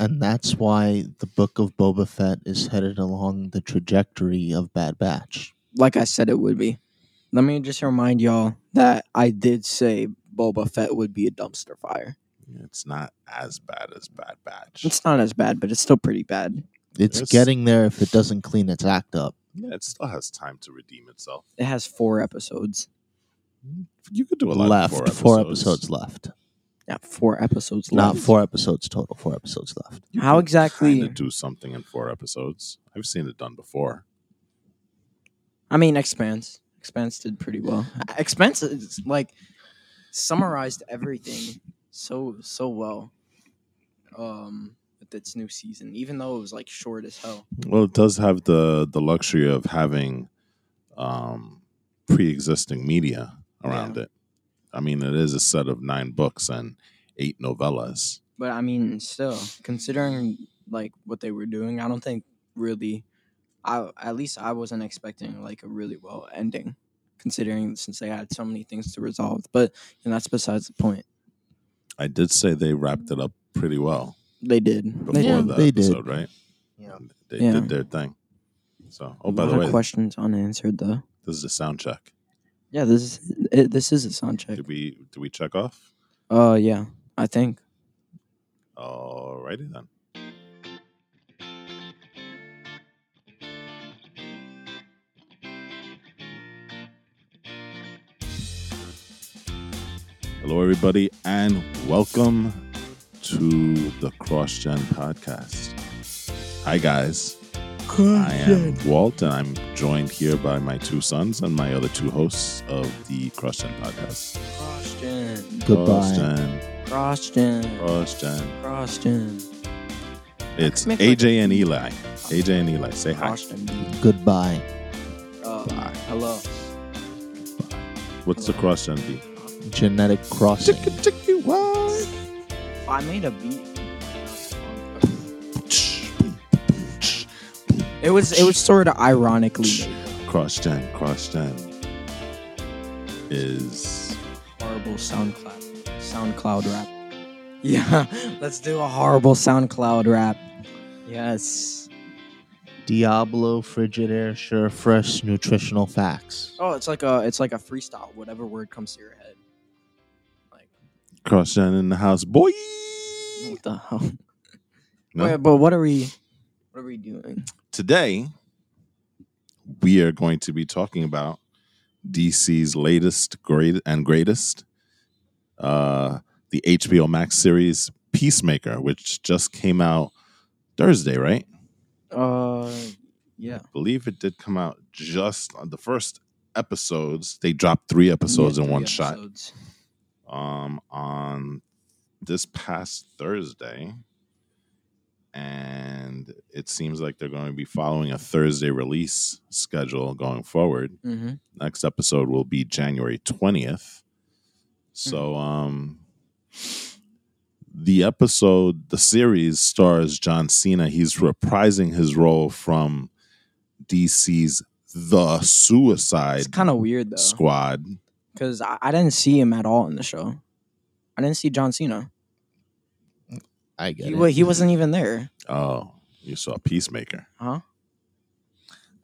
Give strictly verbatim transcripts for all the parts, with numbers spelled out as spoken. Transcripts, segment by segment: And that's why the book of Boba Fett is headed along the trajectory of Bad Batch. Like I said, it would be. Let me just remind y'all that I did say Boba Fett would be a dumpster fire. It's not as bad as Bad Batch. It's not as bad, but it's still pretty bad. It's, it's getting there if it doesn't clean its act up. Yeah, it still has time to redeem itself. It has four episodes. You could do a lot left, of four episodes. Four episodes left. Not four episodes left. Not four episodes total. Four episodes left. You How exactly? You can do something in four episodes. I've seen it done before. I mean, Expanse. Expanse did pretty well. Expanse is like summarized everything so so well. Um. With its new season, even though it was like short as hell. Well, it does have the the luxury of having um, pre-existing media around yeah. it. I mean, it is a set of nine books and eight novellas. But I mean, still considering like what they were doing, I don't think really. I at least I wasn't expecting like a really well ending, considering since they had so many things to resolve. But and that's besides the point. I did say they wrapped it up pretty well. They did. Before yeah, the they episode, did. Right? Yeah. They yeah. did their thing. So, oh, by the way, questions unanswered though. This is a sound check. Yeah, this is it, this is a sound check. Did we do we check off? Uh, yeah, I think. Alrighty then. Hello, everybody, and welcome to the Cross Gen Podcast. Hi guys, I am Walt, and I'm joined here by my two sons and my other two hosts of the Cross Gen Podcast. Cross Gen, goodbye. Cross Gen, Cross Gen, Cross Gen. It's A J and Eli. A J and Eli, say hi. Goodbye. Uh, Bye. Hello. Bye. What's hello. The Cross Gen be? Genetic crossing. Chicky, chicky, what? I made a beat. It was it was sort of ironically. Cross Gen, Cross Gen is horrible SoundCloud SoundCloud rap. Yeah, let's do a horrible SoundCloud rap. Yes. Diablo, Frigidaire, Sure Fresh, nutritional facts. Oh, it's like a it's like a freestyle. Whatever word comes to your head. Cross Gen in the house, boy. What the hell? No? Wait, but what are we? What are we doing today? We are going to be talking about D C's latest, great, and greatest, uh, the H B O Max series Peacemaker, which just came out Thursday, right? Uh, yeah. I believe it did come out just on the first episodes. They dropped three episodes yeah, in three one episodes. shot. Um, on this past Thursday, and it seems like they're going to be following a Thursday release schedule going forward. Mm-hmm. Next episode will be January twentieth. So, um, the episode, the series stars John Cena. He's reprising his role from D C's The Suicide Squad. It's kind of weird, though. Squad. Because I, I didn't see him at all in the show. I didn't see John Cena. I get he, it. He wasn't even there. Oh, you saw Peacemaker. Huh?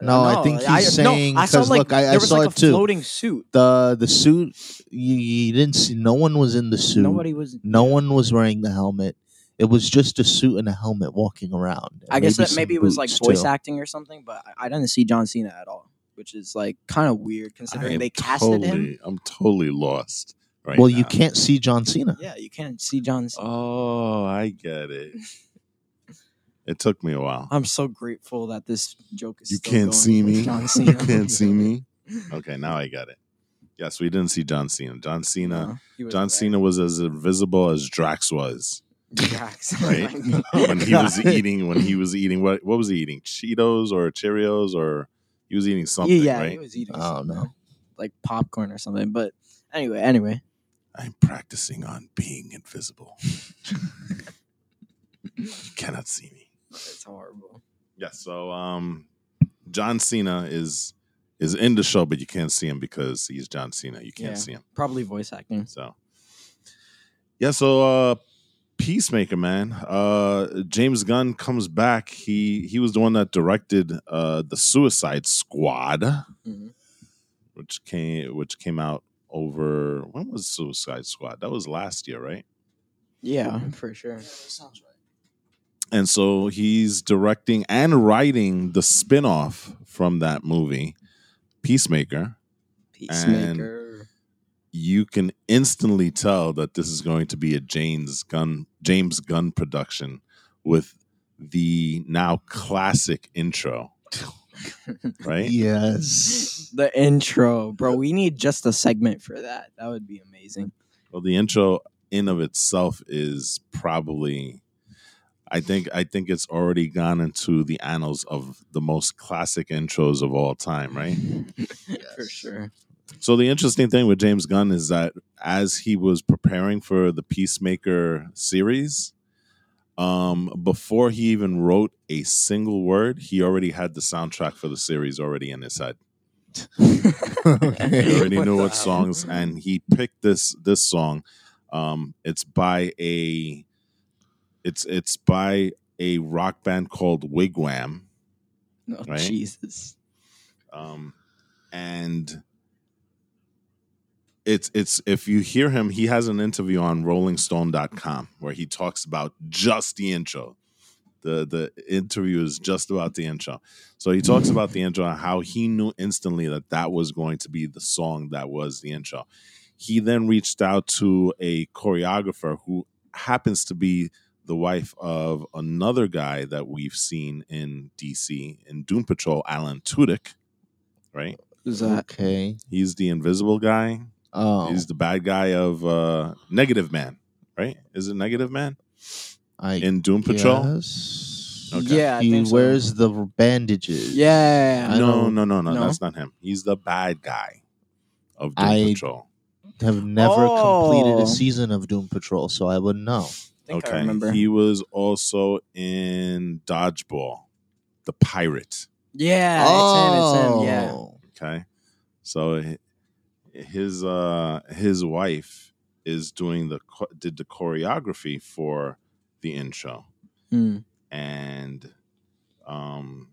No, no I think he's I, saying... Because, no, like, look, I, I saw like it too. There was like a floating suit. The, the suit, you, you didn't see... No one was in the suit. Nobody was... No one was wearing the helmet. It was just a suit and a helmet walking around. I guess that maybe it was like voice too. acting or something, but I, I didn't see John Cena at all. Which is like kind of weird considering they casted totally, him. I'm totally lost right Well, now. You can't see John Cena. Yeah, you can't see John Cena. Oh, I get it. It took me a while. I'm so grateful that this joke is. You still can't going see me. John Cena. You can't see me. Okay, now I got it. Yes, we didn't see John Cena. John Cena. No, John right. Cena was as invisible as Drax was. Drax, right? when he was eating, when he was eating, what what was he eating? Cheetos or Cheerios or. He was eating something, yeah, right? He was eating something. Oh, no. Like popcorn or something. But anyway, anyway. I'm practicing on being invisible. You cannot see me. It's horrible. Yeah, so um, John Cena is is in the show, but you can't see him because he's John Cena. You can't yeah, see him. Probably voice acting. So, yeah, so uh, Peacemaker, man. Uh, James Gunn comes back. He he was the one that directed uh, The Suicide Squad, mm-hmm. which came which came out over when was Suicide Squad? That was last year, right? Yeah, for sure. Sounds right. And so he's directing and writing the spin-off from that movie, Peacemaker. Peacemaker. And you can instantly tell that this is going to be a James Gunn James Gunn production with the now classic intro. Right? Yes. The intro. Bro, we need just a segment for that. That would be amazing. Well, the intro in of itself is probably I think I think it's already gone into the annals of the most classic intros of all time, right? Yes. For sure. So the interesting thing with James Gunn is that as he was preparing for the Peacemaker series, um, before he even wrote a single word, he already had the soundtrack for the series already in his head. Okay. He already what knew what hell? songs, and he picked this this song. Um, it's by a It's it's by a rock band called Wigwam. Oh, right? Jesus. Um, and it's it's if you hear him, he has an interview on rolling stone dot com where he talks about just the intro. The the interview is just about the intro. So he talks about the intro and how he knew instantly that that was going to be the song that was the intro. He then reached out to a choreographer who happens to be the wife of another guy that we've seen in D C in Doom Patrol, Alan Tudyk, right? Is that okay? He's the invisible guy. Oh, he's the bad guy of uh, Negative Man, right? Is it Negative Man? I in Doom guess. Patrol. Okay. Yeah, I he think so. Wears the bandages. Yeah. No, no, no, no, no. That's not him. He's the bad guy of Doom I Patrol. Have never oh. completed a season of Doom Patrol, so I wouldn't know. Okay, he was also in Dodgeball, the pirate. Yeah, oh. it's him, it's him, yeah. Okay, so his uh, his wife is doing the did the choreography for the intro, mm. and um,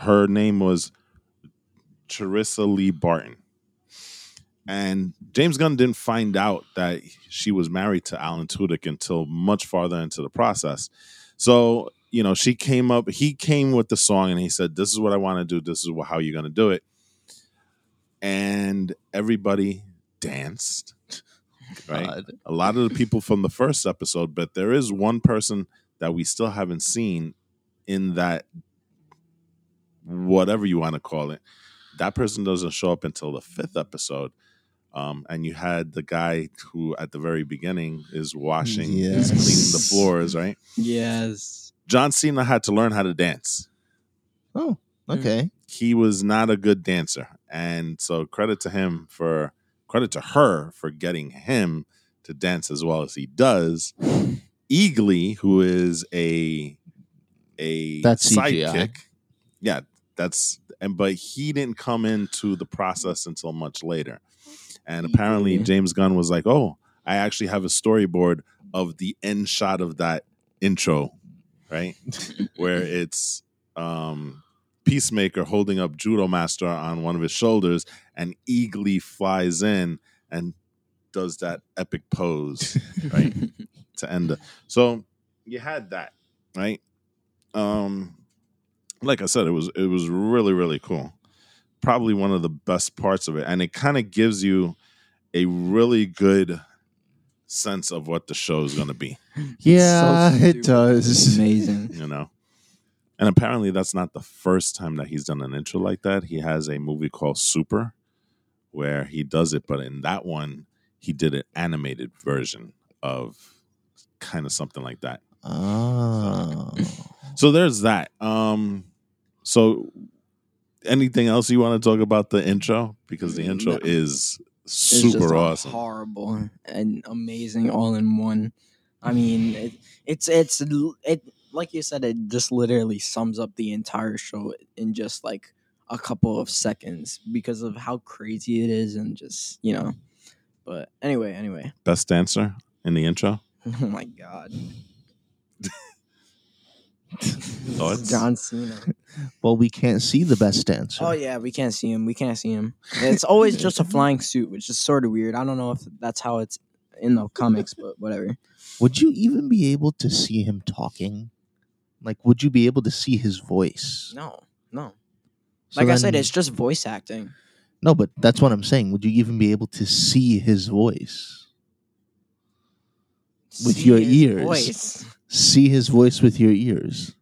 her name was Charissa Lee Barton. And James Gunn didn't find out that she was married to Alan Tudyk until much farther into the process. So, you know, she came up, he came with the song and he said, this is what I want to do. This is how you're going to do it. And everybody danced, right? God. A lot of the people from the first episode, but there is one person that we still haven't seen in that, whatever you want to call it. That person doesn't show up until the fifth episode. Um, and you had the guy who, at the very beginning, is washing, yes. is cleaning the floors, right? Yes. John Cena had to learn how to dance. Oh, okay. He was not a good dancer. And so credit to him for, credit to her for getting him to dance as well as he does. Eagly, who is a, a that's sidekick. C G I. Yeah, that's... And but he didn't come into the process until much later. And apparently James Gunn was like, oh, I actually have a storyboard of the end shot of that intro, right? Where it's um, Peacemaker holding up Judo Master on one of his shoulders and Eagly flies in and does that epic pose, right? To end it. So you had that, right? Um Like I said, it was it was really, really cool. Probably one of the best parts of it. And it kind of gives you a really good sense of what the show is going to be. Yeah, so it does. It's amazing. You know? And apparently that's not the first time that he's done an intro like that. He has a movie called Super where he does it. But in that one, he did an animated version of kind of something like that. Oh. So there's that. Um, so anything else you want to talk about the intro? Because the intro no. is super it's just awesome. Horrible and amazing all in one. I mean, it, it's it's it like you said, it just literally sums up the entire show in just like a couple of seconds because of how crazy it is and just, you know. But anyway, anyway. Best dancer in the intro? Oh my god. Oh, it's John Cena. Well, we can't see the best dancer. Oh yeah, we can't see him. We can't see him. It's always just a flying suit, which is sort of weird. I don't know if that's how it's in the comics, but whatever. Would you even be able to see him talking? Like, would you be able to see his voice? No, no. So like then, I said, it's just voice acting. No, but that's what I'm saying. Would you even be able to see his voice? See with your ears. Voice. See his voice with your ears.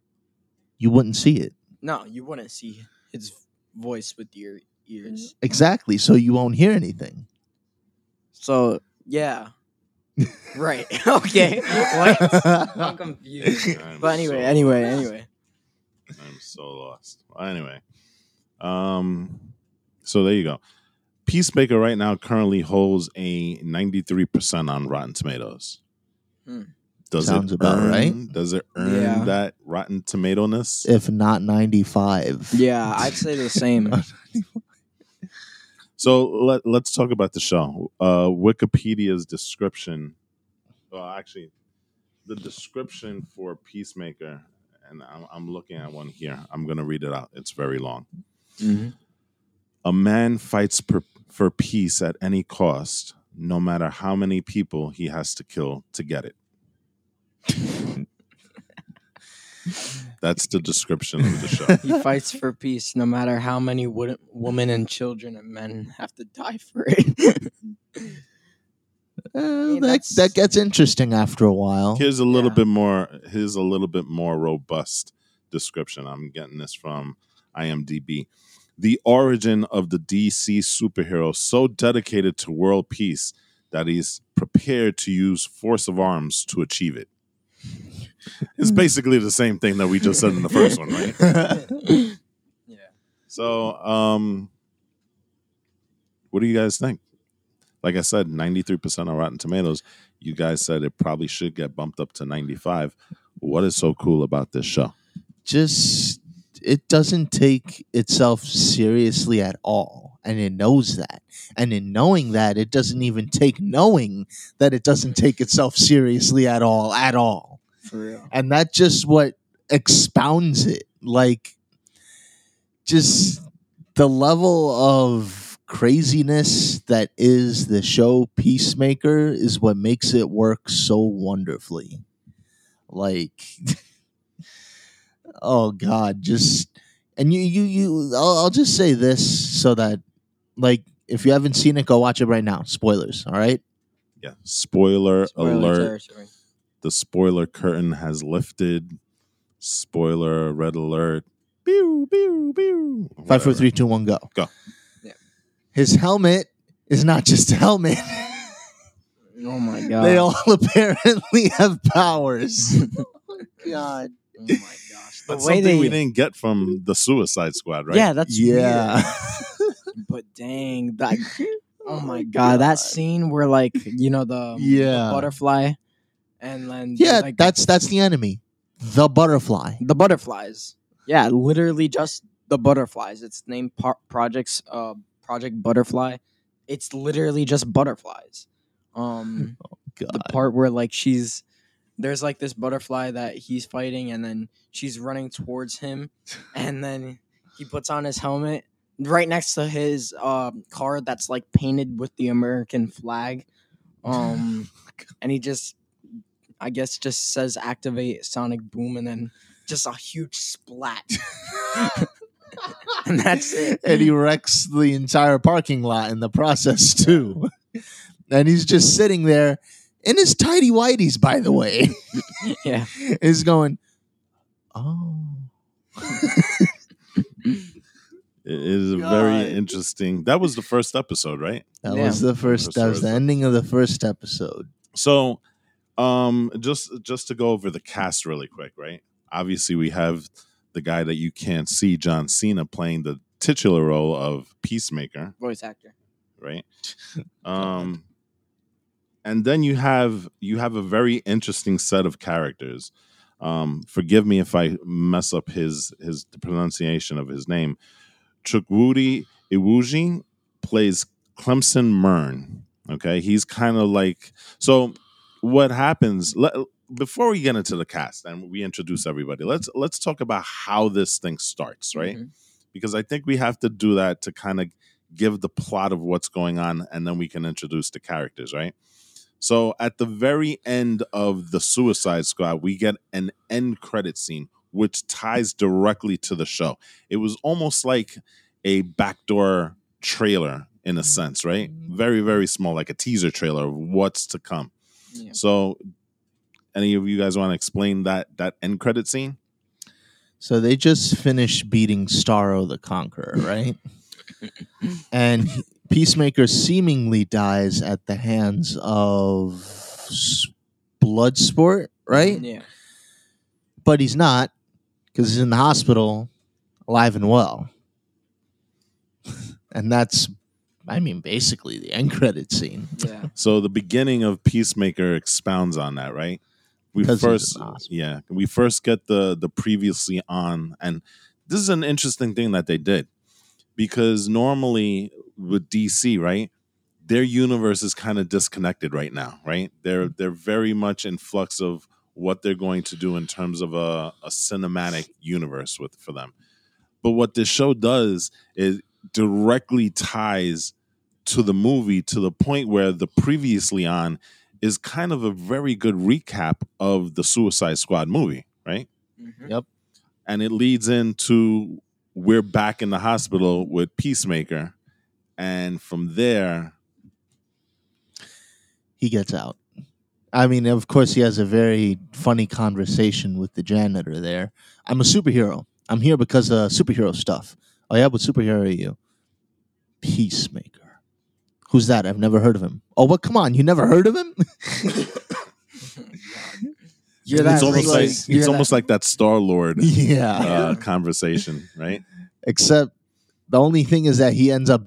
You wouldn't see it. No, you wouldn't see his voice with your ears. Exactly. So you won't hear anything. So, yeah. Right. Okay. What? I'm confused. I'm but anyway, so anyway, lost. anyway. I'm so lost. Well, anyway. Um, so there you go. Peacemaker right now currently holds a ninety-three percent on Rotten Tomatoes. Hmm. Does Sounds it about earn, right? Does it earn yeah. that Rotten Tomato-ness? If not ninety-five. Yeah, I'd say the same. So let, let's talk about the show. Uh, Wikipedia's description. Well, actually, the description for Peacemaker, and I'm, I'm looking at one here. I'm going to read it out. It's very long. Mm-hmm. A man fights per, for peace at any cost, no matter how many people he has to kill to get it. That's the description of the show. He fights for peace no matter how many wood- women and children and men have to die for it. uh, I mean, that, that gets interesting after a while. Here's a little yeah. bit more here's a little bit more robust description. I'm getting this from I M D B. The origin of the D C superhero so dedicated to world peace that he's prepared to use force of arms to achieve it. It's basically the same thing that we just said in the first one, right? Yeah. So, um, what do you guys think? Like I said, ninety-three percent on Rotten Tomatoes. You guys said it probably should get bumped up to ninety-five. What is so cool about this show? Just, it doesn't take itself seriously at all. And it knows that. And in knowing that, it doesn't even take knowing that it doesn't take itself seriously at all, at all. For real. And that's just what expounds it. Like, just the level of craziness that is the show Peacemaker is what makes it work so wonderfully. Like, oh God, just and you, you, you. I'll, I'll just say this so that, like, if you haven't seen it, go watch it right now. Spoilers, all right? Yeah, spoiler, spoiler alert. Territory. The spoiler curtain has lifted. Spoiler, red alert. Pew, pew, pew. Whatever. Five, four, three, two, one, go. Go. Yeah. His helmet is not just a helmet. Oh, my God. They all apparently have powers. Oh, God. Oh, my gosh. That's something they... we didn't get from The Suicide Squad, right? Yeah, that's yeah. weird. But dang. That... Oh, my God. God. That scene where, like, you know, the, yeah. the butterfly... And then yeah, like, that's that's the enemy, the butterfly, the butterflies. Yeah, literally just the butterflies. It's named par- projects, uh, Project Butterfly. It's literally just butterflies. Um, oh, God. The part where like she's there's like this butterfly that he's fighting, and then she's running towards him, and then he puts on his helmet right next to his uh, car that's like painted with the American flag, um, and he just. I guess just says activate sonic boom and then just a huge splat. And that's it. And he wrecks the entire parking lot in the process too. And he's just sitting there in his tidy whities, by the way. Yeah. He's going, oh. It is a very interesting. That was the first episode, right? That yeah. was the first, first that was the ending of the first episode. So Um, just just to go over the cast really quick, right? Obviously, we have the guy that you can't see, John Cena, playing the titular role of Peacemaker, voice actor, right? Um, and then you have you have a very interesting set of characters. Um, forgive me if I mess up his his the pronunciation of his name. Chukwudi Iwuji plays Clemson Mern. Okay, he's kind of like so. what happens let, before we get into the cast and we introduce everybody, let's let's talk about how this thing starts, right? Mm-hmm. Because I think we have to do that to kind of give the plot of what's going on, and then we can introduce the characters, right? So at the very end of The Suicide Squad, we get an end credit scene, which ties directly to the show. It was almost like a backdoor trailer in a sense, right? Very, very small, like a teaser trailer of what's to come. Yeah. So any of you guys want to explain that that end credit scene? So they just finished beating Starro the Conqueror, right? And Peacemaker seemingly dies at the hands of Bloodsport, right? Yeah. But he's not, because he's in the hospital, alive and well. And that's, I mean, basically the end credit scene. Yeah. So the beginning of Peacemaker expounds on that, right? We first, yeah, we first get the the previously on, and this is an interesting thing that they did, because normally with D C, right, their universe is kind of disconnected right now, right? They're they're very much in flux of what they're going to do in terms of a, a cinematic universe with for them. But what this show does is directly ties to the movie, to the point where the previously on is kind of a very good recap of the Suicide Squad movie, right? Mm-hmm. Yep. And it leads into we're back in the hospital with Peacemaker, and from there he gets out. I mean, of course, he has a very funny conversation with the janitor there. I'm a superhero. I'm here because of superhero stuff. Oh, yeah? What superhero are you? Peacemaker. Who's that? I've never heard of him. Oh, what? Come on. You never heard of him? You're that it's almost, like, it's You're almost that. like that Star-Lord yeah. uh, conversation, right? Except the only thing is that he ends up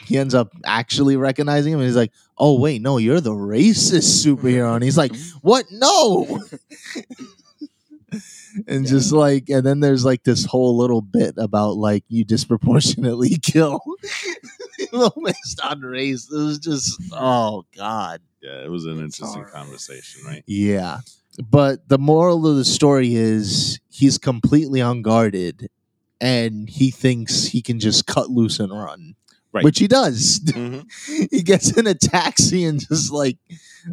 He ends up actually recognizing him, and he's like, "Oh wait, no, you're the racist superhero." And he's like, "What? No!" and yeah. just like, and then there's like this whole little bit about like you disproportionately kill based on race. It was just, oh god, yeah, it was an it's interesting hard. conversation, right? Yeah, but the moral of the story is he's completely unguarded, and he thinks he can just cut loose and run. Right. Which he does. Mm-hmm. He gets in a taxi and just like,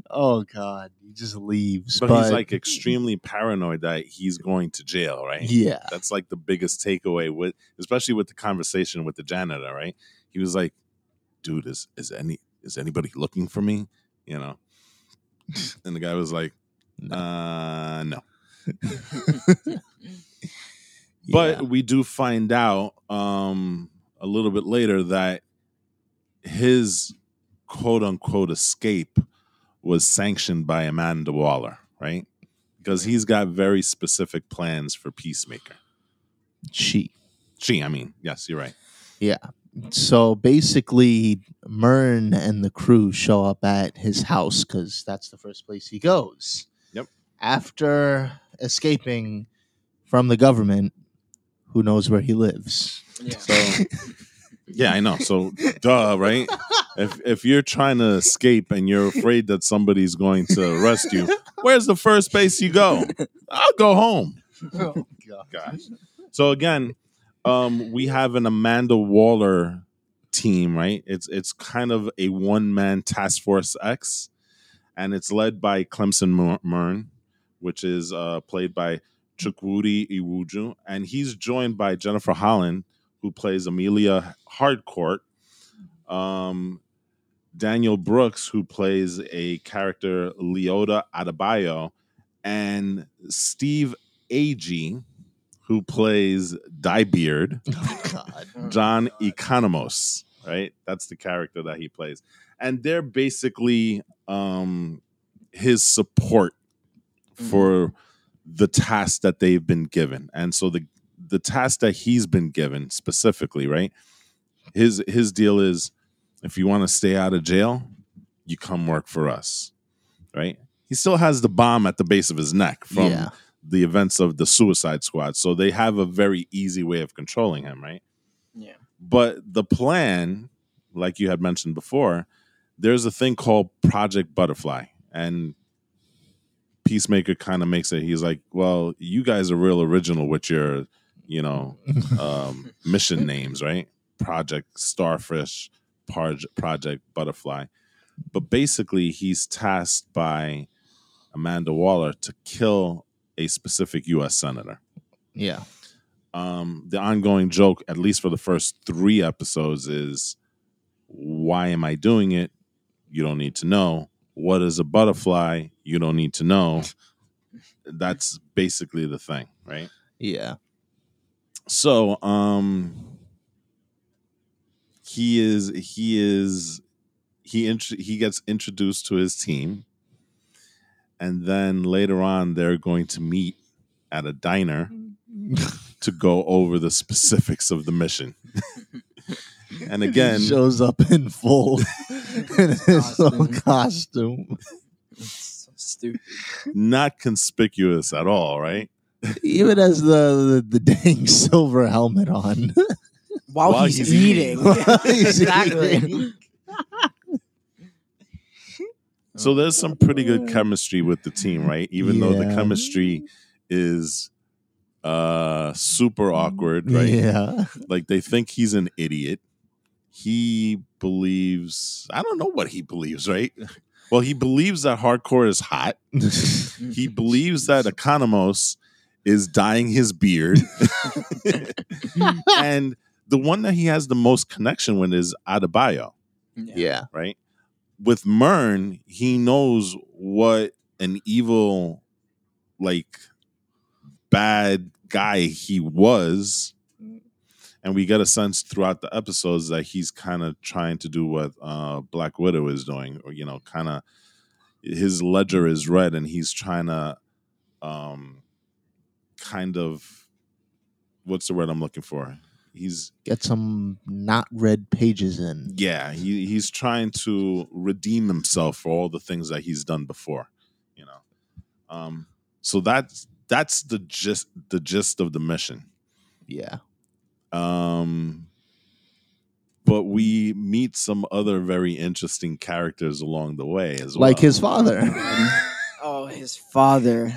oh God, he just leaves. But, but he's like extremely paranoid that he's going to jail, right? Yeah. That's like the biggest takeaway, with, especially with the conversation with the janitor, right? He was like, dude, is, is, any, is anybody looking for me? You know? And the guy was like, uh, no. yeah. But we do find out um, a little bit later that his quote-unquote escape was sanctioned by Amanda Waller, right? Because he's got very specific plans for Peacemaker. She. She, I mean. Yes, you're right. Yeah. So basically, Myrn and the crew show up at his house because that's the first place he goes. Yep. After escaping from the government, who knows where he lives. Yeah. So, yeah, I know. So, duh, right? If if you're trying to escape and you're afraid that somebody's going to arrest you, where's the first place you go? I'll go home. Oh, gosh. So, again, um, we have an Amanda Waller team, right? It's, it's kind of a one-man Task Force X, and it's led by Clemson Myrn, which is uh, played by Chukwudi Iwuju, and he's joined by Jennifer Holland, who plays Amelia Hardcourt, um, Daniel Brooks, who plays a character, Leota Adebayo, and Steve Agee, who plays Dyebeard, oh, God. John Economos, right? That's the character that he plays. And they're basically um, his support for the task that they've been given. And so the the task that he's been given specifically, right? His his deal is, if you want to stay out of jail, you come work for us, right? He still has the bomb at the base of his neck from yeah. the events of the Suicide Squad. So they have a very easy way of controlling him, right? Yeah. But the plan, like you had mentioned before, there's a thing called Project Butterfly. And Peacemaker kind of makes it. He's like, well, you guys are real original with your, you know, um, mission names, right? Project Starfish, Project Butterfly. But basically, he's tasked by Amanda Waller to kill a specific U S senator. Yeah. Um, the ongoing joke, at least for the first three episodes, is why am I doing it? You don't need to know. What is a butterfly? You don't need to know. That's basically the thing, right? Yeah. So, um, he is, he is, he, int- he gets introduced to his team. And then later on, they're going to meet at a diner to go over the specifics of the mission. And again, he shows up in full in his own costume. It's so stupid. Not conspicuous at all, right? Even as the, the, the dang silver helmet on. While, While he's, he's eating. eating. While he's exactly. Eating. So there's some pretty good chemistry with the team, right? Even yeah. though the chemistry is uh, super awkward, right? Yeah. Like they think he's an idiot. He believes, I don't know what he believes, right? Well, he believes that hardcore is hot. He believes that Economos is dyeing his beard. And the one that he has the most connection with is Adebayo. Yeah. Right? With Mern, he knows what an evil, like, bad guy he was. And we get a sense throughout the episodes that he's kind of trying to do what uh, Black Widow is doing, or, you know, kind of his ledger is red and he's trying to um, kind of, what's the word I'm looking for? He's get some not read pages in. Yeah, he he's trying to redeem himself for all the things that he's done before, you know. Um, so that's that's the gist the gist of the mission. Yeah. Um, but we meet some other very interesting characters along the way as well, like his father. Oh, his father.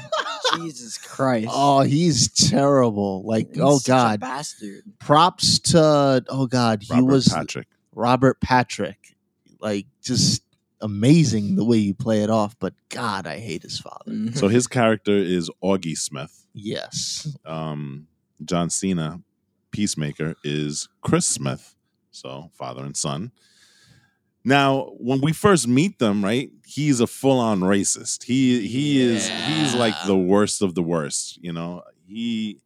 Jesus Christ. Oh, he's terrible. Like, he's oh, God. Such a bastard. Props to, oh, God. Robert he was Patrick. Robert Patrick. Like, just amazing the way you play it off. But, God, I hate his father. Mm-hmm. So, his character is Augie Smith. Yes. Um, John Cena, Peacemaker, is Chris Smith. So, father and son. Now, when we first meet them, right, he's a full-on racist. He he yeah. is he's like the worst of the worst, you know. He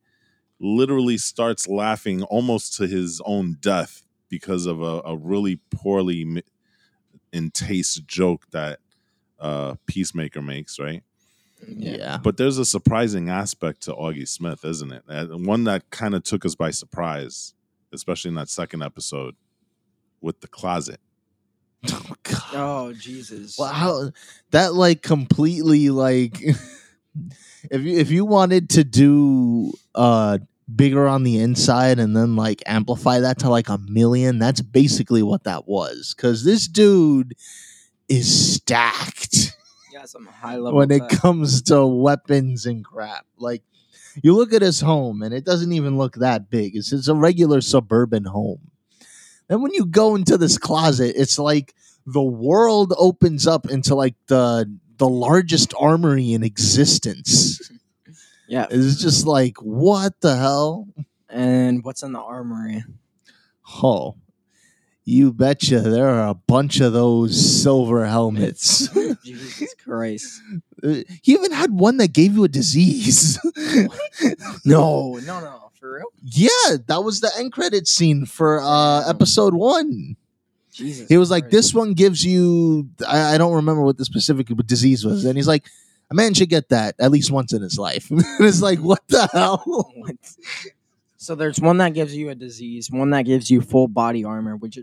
literally starts laughing almost to his own death because of a, a really poorly in taste joke that uh, Peacemaker makes, right? Yeah. But there's a surprising aspect to Augie Smith, isn't it? One that kind of took us by surprise, especially in that second episode with the closet. Oh, God. Oh, Jesus. Wow. That, like, completely, like, if you, if you wanted to do uh, bigger on the inside and then, like, amplify that to, like, a million, that's basically what that was. Because this dude is stacked. Yeah, some high level when it back. comes to weapons and crap. Like, you look at his home, and it doesn't even look that big. It's, it's a regular suburban home. Then when you go into this closet, it's like the world opens up into like the the largest armory in existence. Yeah. It's just like, what the hell? And what's in the armory? Oh, you betcha there are a bunch of those silver helmets. Jesus Christ. He even had one that gave you a disease. no, no, no. For real? Yeah, that was the end credit scene for uh, episode one. Jesus. He was like, Christ. This one gives you, I, I don't remember what the specific disease was. And he's like, a man should get that at least once in his life. And it's like, what the hell? So there's one that gives you a disease, one that gives you full body armor. Which,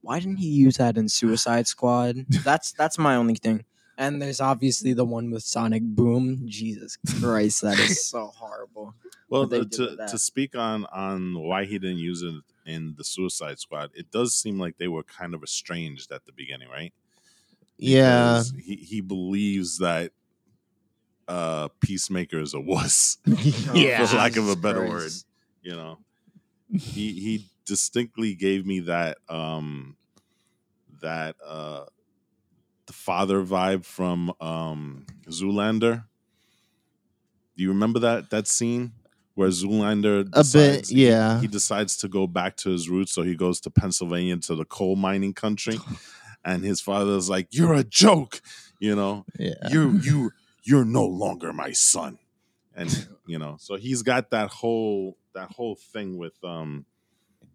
why didn't he use that in Suicide Squad? That's that's my only thing. And there's obviously the one with Sonic Boom. Jesus Christ, that is so horrible. Well, to to speak on, on why he didn't use it in the Suicide Squad, it does seem like they were kind of estranged at the beginning, right? Because yeah. He, he believes that uh, Peacemaker is a wuss, yeah, for lack of a better word. You know, he he distinctly gave me that um, that uh, the father vibe from um, Zoolander. Do you remember that that scene where Zoolander decides, a bit, yeah, he, he decides to go back to his roots, so he goes to Pennsylvania to the coal mining country, and his father's like, "You're a joke," you know, yeah. you you you're no longer my son, and you know, so he's got that whole that whole thing with um,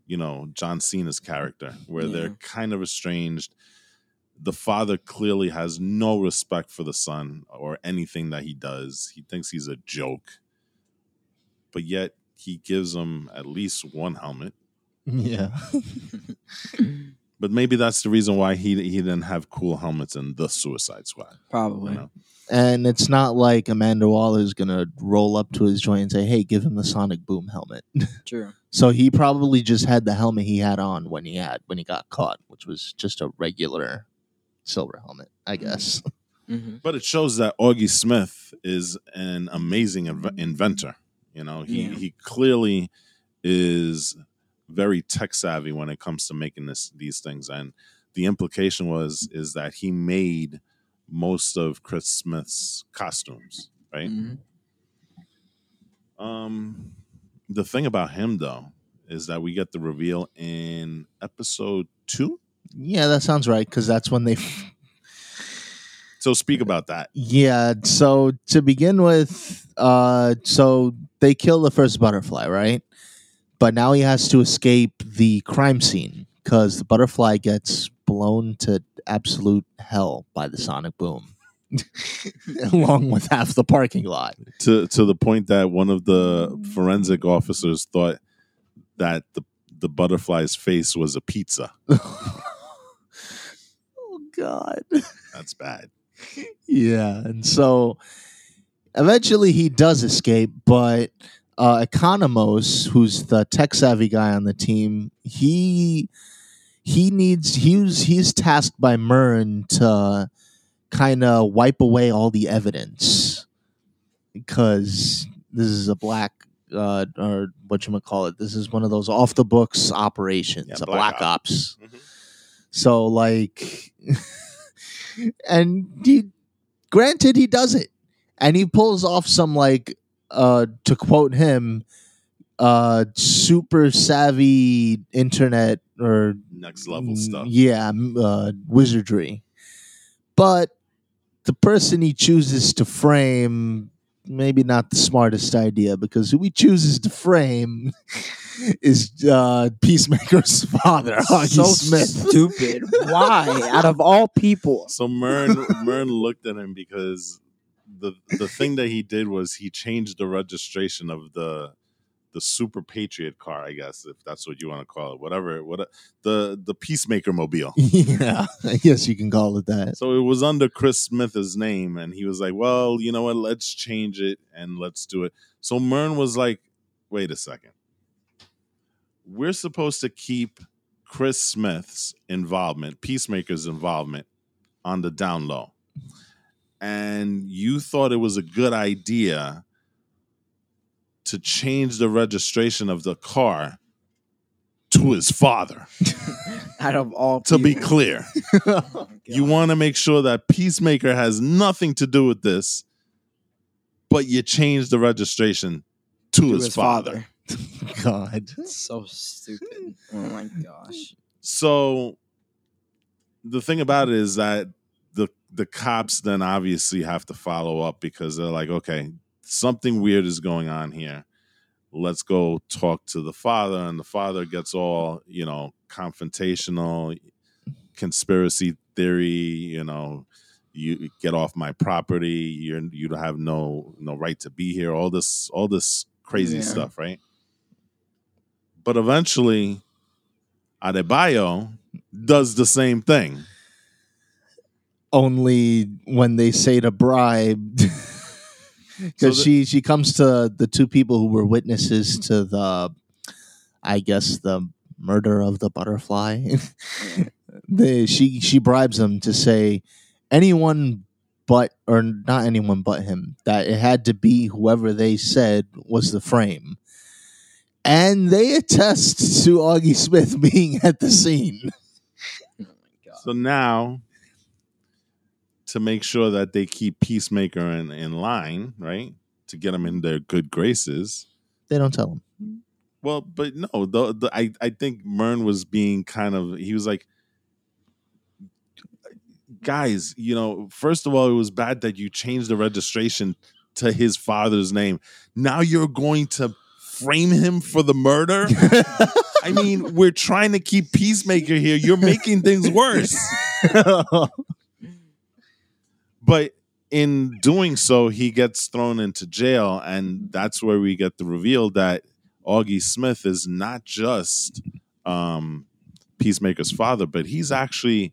you know, John Cena's character where yeah. they're kind of estranged. The father clearly has no respect for the son or anything that he does. He thinks he's a joke. But yet he gives him at least one helmet. Yeah. But maybe that's the reason why he he didn't have cool helmets in The Suicide Squad. Probably. You know? And it's not like Amanda Waller is going to roll up to his joint and say, hey, give him the Sonic Boom helmet. True. So he probably just had the helmet he had on when he had when he got caught, which was just a regular silver helmet, I guess. Mm-hmm. But it shows that Augie Smith is an amazing inv- inventor. You know, he, yeah. he clearly is very tech savvy when it comes to making this these things. And the implication was is that he made most of Chris Smith's costumes, right? Mm-hmm. Um, the thing about him though is that we get the reveal in episode two. Yeah, that sounds right, because that's when they... F- so speak about that. Yeah, so to begin with, uh, so they kill the first butterfly, right? But now he has to escape the crime scene, because the butterfly gets blown to absolute hell by the sonic boom, along with half the parking lot. To to the point that one of the forensic officers thought that the, the butterfly's face was a pizza. God, that's bad. Yeah, and so eventually he does escape, but uh, Economos, who's the tech savvy guy on the team, he he needs he's he's tasked by Myrn to kind of wipe away all the evidence, because this is a black uh, or whatchamacallit, this is one of those off the books operations, yeah, a black, black ops. ops. Mm-hmm. So, like, and he, granted, he does it. And he pulls off some, like, uh, to quote him, uh, super savvy internet or... next level stuff. Yeah, uh, wizardry. But the person he chooses to frame, maybe not the smartest idea, because who he chooses to frame... is uh, Peacemaker's father. Oh, so Smith. Stupid. Why? Out of all people. So Myrn Myrn looked at him because the the thing that he did was he changed the registration of the the Super Patriot car, I guess, if that's what you want to call it. Whatever. What the the Peacemaker mobile. Yeah, I guess you can call it that. So it was under Chris Smith's name, and he was like, well, you know what, let's change it and let's do it. So Myrn was like, wait a second. We're supposed to keep Chris Smith's involvement, Peacemaker's involvement, on the down low. And you thought it was a good idea to change the registration of the car to his father. Out of all people. To be clear. Oh, you want to make sure that Peacemaker has nothing to do with this, but you change the registration to, to his, his father. father. God, that's so stupid. Oh my gosh. So the thing about it is that the the cops then obviously have to follow up, because they're like, okay, something weird is going on here. Let's go talk to the father. And the father gets all, you know, confrontational, conspiracy theory, you know, you get off my property, you're you don't have no no right to be here, all this all this crazy yeah. stuff, right? But eventually, Adebayo does the same thing. Only when they say to bribe, because so she she comes to the two people who were witnesses to the, I guess, the murder of the butterfly. they, she she bribes them to say, anyone but, or not anyone but him, that it had to be whoever they said was the frame. And they attest to Augie Smith being at the scene. Oh my God. So now, to make sure that they keep Peacemaker in, in line, right, to get him in their good graces. They don't tell him. Well, but no, the, the, I, I think Mern was being kind of, he was like, guys, you know, first of all, it was bad that you changed the registration to his father's name. Now you're going to frame him for the murder? I mean, we're trying to keep Peacemaker here. You're making things worse. But in doing so, he gets thrown into jail, and that's where we get the reveal that Augie Smith is not just um, Peacemaker's father, but he's actually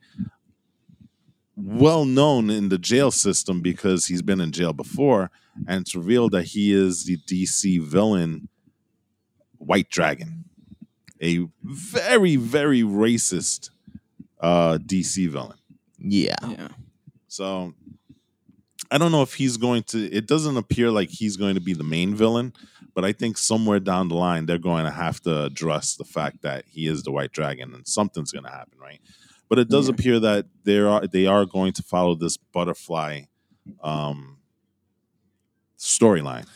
well known in the jail system because he's been in jail before, and it's revealed that he is the D C villain White Dragon, a very, very racist uh, D C villain. Yeah. Yeah. So I don't know if he's going to, it doesn't appear like he's going to be the main villain, but I think somewhere down the line, they're going to have to address the fact that he is the White Dragon and something's going to happen, right? But it does yeah. appear that they are, they are going to follow this butterfly um, storyline.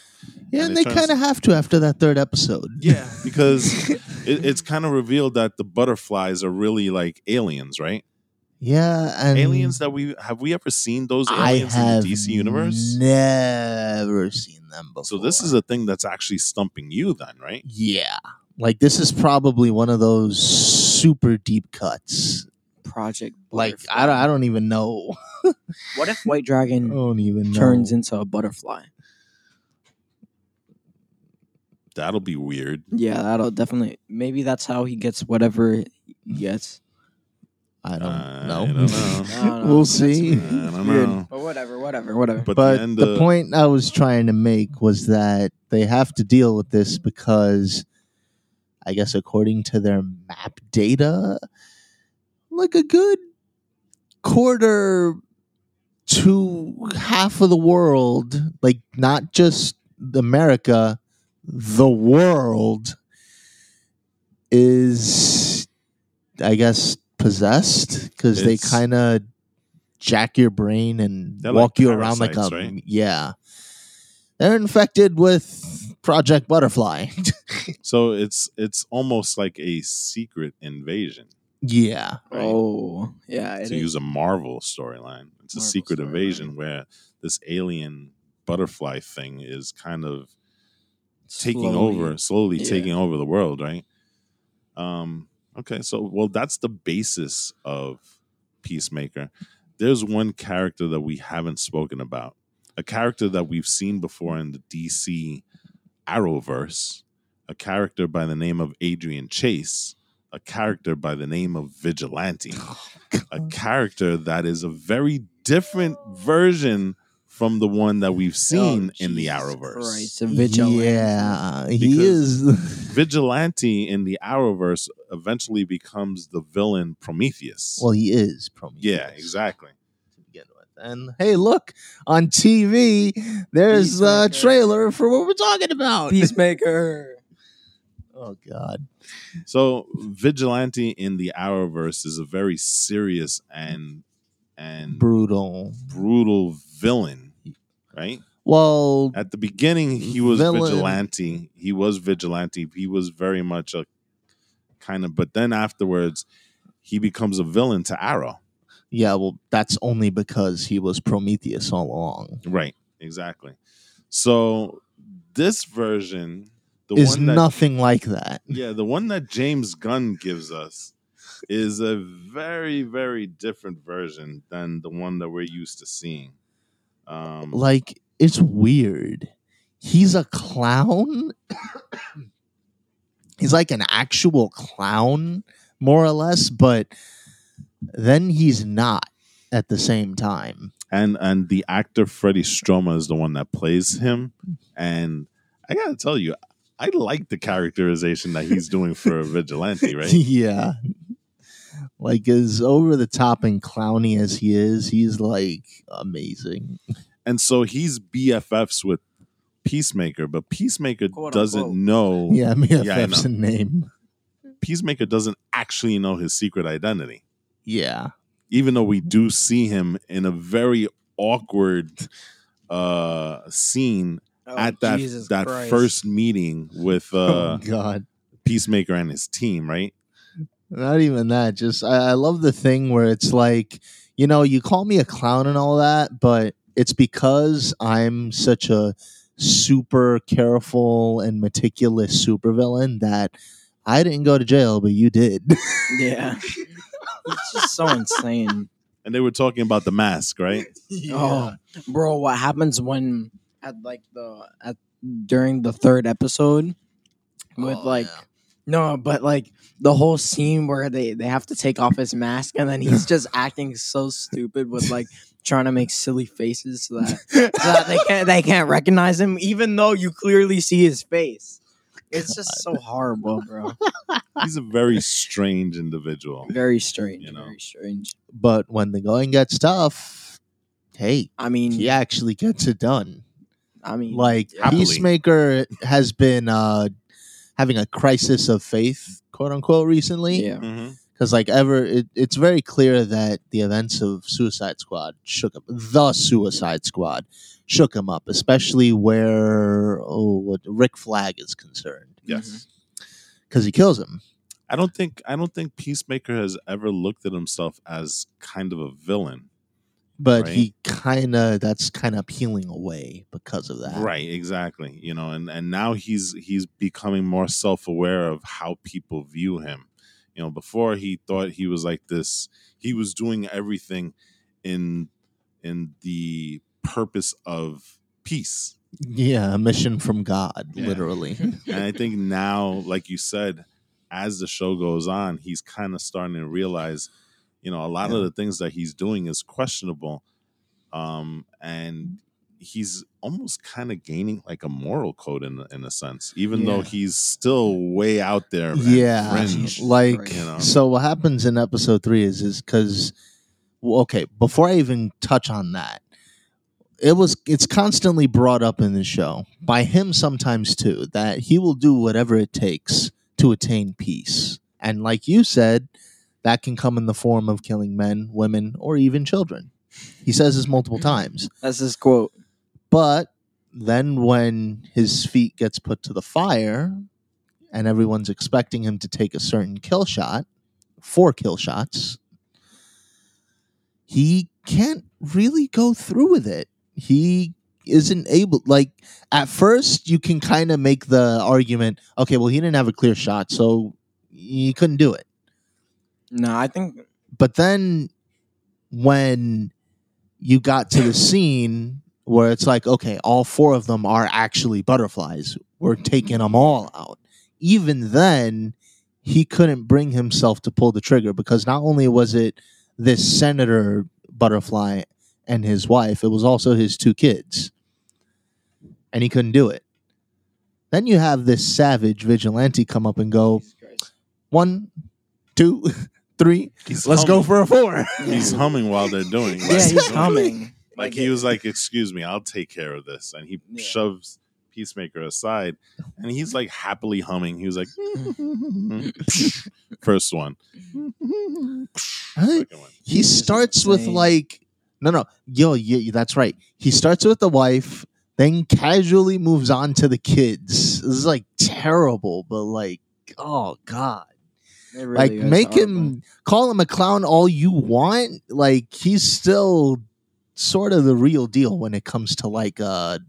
Yeah, and, and they kind of have to after that third episode. Yeah, because it, it's kind of revealed that the butterflies are really like aliens, right? Yeah, and aliens that we have we ever seen those aliens in the D C universe? Never seen them before. So this is a thing that's actually stumping you, then, right? Yeah, like this is probably one of those super deep cuts. Project Butterfly. Like I don't, I don't even know. What if White Dragon I don't even know. turns into a butterfly? That'll be weird. Yeah, that'll definitely. Maybe that's how he gets whatever he gets. I don't uh, know. I don't know. I don't know. We'll see. That's, I don't know. But whatever, whatever, whatever. But, but the, end the of- point I was trying to make was that they have to deal with this because, I guess, according to their map data, like a good quarter to half of the world, like not just America, the world is, I guess, possessed because they kind of jack your brain and walk like you around like a right? yeah. They're infected with Project Butterfly. So it's it's almost like a secret invasion. Yeah. Right? Oh, yeah. It to is. use a Marvel storyline, it's Marvel a secret invasion line. where this alien butterfly thing is kind of slowly. taking over, slowly yeah. taking over the world, right? Um. Okay, so, well, that's the basis of Peacemaker. There's one character that we haven't spoken about, a character that we've seen before in the D C Arrowverse, a character by the name of Adrian Chase, a character by the name of Vigilante, a character that is a very different version from the one that we've seen oh, in the Arrowverse. Christ, a vigilante. Yeah, he because is. Vigilante in the Arrowverse eventually becomes the villain Prometheus. Well, he is Prometheus. Yeah, exactly. To begin with. And hey, look, on T V, there's Peacemaker. a trailer for what we're talking about. Peacemaker. Oh, God. So, Vigilante in the Arrowverse is a very serious and and brutal, brutal villain. Right? Well, at the beginning, he was villain. vigilante. He was vigilante. He was very much a kind of, but then afterwards, he becomes a villain to Arrow. Yeah, well, that's only because he was Prometheus all along. Right, exactly. So this version the is one that, nothing like that. Yeah, the one that James Gunn gives us is a very, very different version than the one that we're used to seeing. Um, like, it's weird. He's a clown. He's like an actual clown, more or less, but then he's not at the same time. And and the actor Freddie Stroma is the one that plays him. And I gotta tell you, I like the characterization that he's doing for Vigilante, right? Yeah. Like, as over the top and clowny as he is, he's like amazing. And so he's B F Fs with Peacemaker, but Peacemaker Quote doesn't unquote. know. Yeah, B F Fs yeah, a name. Peacemaker doesn't actually know his secret identity. Yeah. Even though we do see him in a very awkward uh, scene oh, at that Jesus that Christ. first meeting with uh, oh, God. Peacemaker and his team, right? Not even that. Just I, I love the thing where it's like, you know, you call me a clown and all that, but it's because I'm such a super careful and meticulous supervillain that I didn't go to jail, but you did. Yeah. It's just so insane. And they were talking about the mask, right? Yeah. Oh, bro, what happens when at like the at during the third episode with oh, like yeah. No, but like the whole scene where they, they have to take off his mask and then he's just acting so stupid with like trying to make silly faces so that, so that they can't they can't recognize him even though you clearly see his face. It's just so horrible, bro. He's a very strange individual. Very strange, you know? Very strange. But when the going gets tough, hey, I mean, he actually gets it done. I mean, like happily. Peacemaker has been uh, having a crisis of faith, quote unquote, recently. Yeah, because mm-hmm. like ever, it, it's very clear that the events of Suicide Squad shook him. The Suicide Squad. Shook him up, especially where oh, what Rick Flag is concerned. Yes, because mm-hmm. he kills him. I don't think I don't think Peacemaker has ever looked at himself as kind of a villain, but right? he kind of that's kind of peeling away because of that. Right, exactly. You know, and, and now he's he's becoming more self-aware of how people view him. You know, before he thought he was like this. He was doing everything in in the purpose of peace. Yeah, a mission from God, yeah. literally. And I think now, like you said, as the show goes on, he's kind of starting to realize, you know, a lot yeah. of the things that he's doing is questionable. Um, and he's almost kind of gaining like a moral code in in a sense, even yeah. though he's still way out there. Yeah. Fringe, like, right. you know? So what happens in episode three is, is because, well, okay, before I even touch on that, It was. It's constantly brought up in the show by him sometimes too that he will do whatever it takes to attain peace, and like you said, that can come in the form of killing men, women, or even children. He says this multiple times. That's his quote. But then, when his feet gets put to the fire, and everyone's expecting him to take a certain kill shot, four kill shots, he can't really go through with it. He isn't able, like, at first you can kind of make the argument, okay, well, he didn't have a clear shot, so he couldn't do it. No, I think. But then when you got to the scene where it's like, okay, all four of them are actually butterflies. We're taking them all out. Even then, he couldn't bring himself to pull the trigger because not only was it this senator butterfly and his wife, it was also his two kids. And he couldn't do it. Then you have this savage vigilante come up and go, one, two, three, he's let's humming. go for a four. He's humming while they're doing it. Like, yeah, he's humming. Like he was like, excuse me, I'll take care of this. And he yeah. shoves Peacemaker aside. And he's like happily humming. He was like, first one. Second one. He starts with like, No, no, yo, yeah, that's right. He starts with the wife, then casually moves on to the kids. This is like terrible, but like, oh God, really like make him call him a clown all you want. Like he's still sort of the real deal when it comes to like a,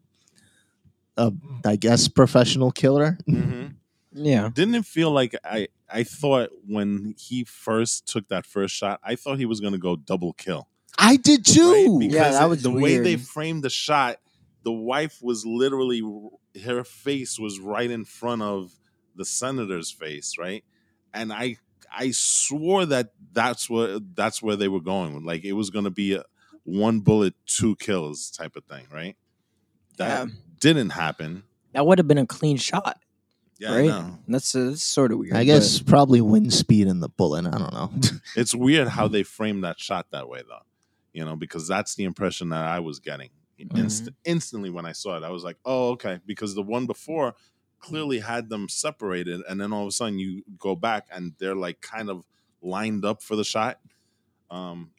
a I guess, professional killer. Mm-hmm. Yeah, didn't it feel like I? I thought when he first took that first shot, I thought he was gonna go double kill. I did too. Right? Yeah, that was the weird. way they framed the shot. The wife was literally, her face was right in front of the senator's face, right? And I, I swore that that's what that's where they were going. Like it was going to be a one bullet, two kills type of thing, right? That yeah. didn't happen. That would have been a clean shot. Yeah, right? I know. And that's, uh, that's sort of weird. I guess but... probably wind speed in the bullet. I don't know. It's weird how they framed that shot that way, though. You know, because that's the impression that I was getting. Inst- mm-hmm. Instantly when I saw it, I was like, oh, okay. Because the one before clearly had them separated. And then all of a sudden you go back and they're like kind of lined up for the shot. Um,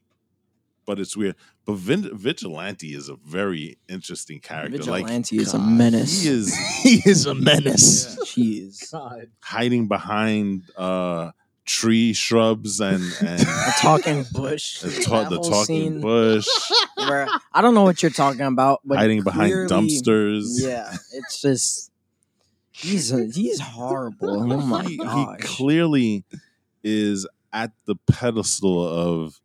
but it's weird. But Vin- Vigilante is a very interesting character. Vigilante like, is God. a menace. He is, he is a menace. She yeah. is. God. Hiding behind... Uh, tree shrubs and, and a talking bush a ta- the talking bush where I don't know what you're talking about, but hiding behind dumpsters. Yeah, it's just he's a, he's horrible. Oh my he, gosh. He clearly is at the pedestal of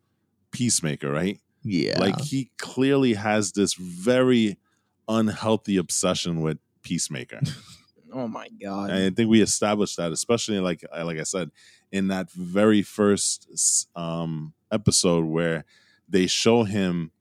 Peacemaker, right? Yeah, like he clearly has this very unhealthy obsession with Peacemaker. Oh my God. I think we established that, especially like like I said, in that very first um, episode where they show him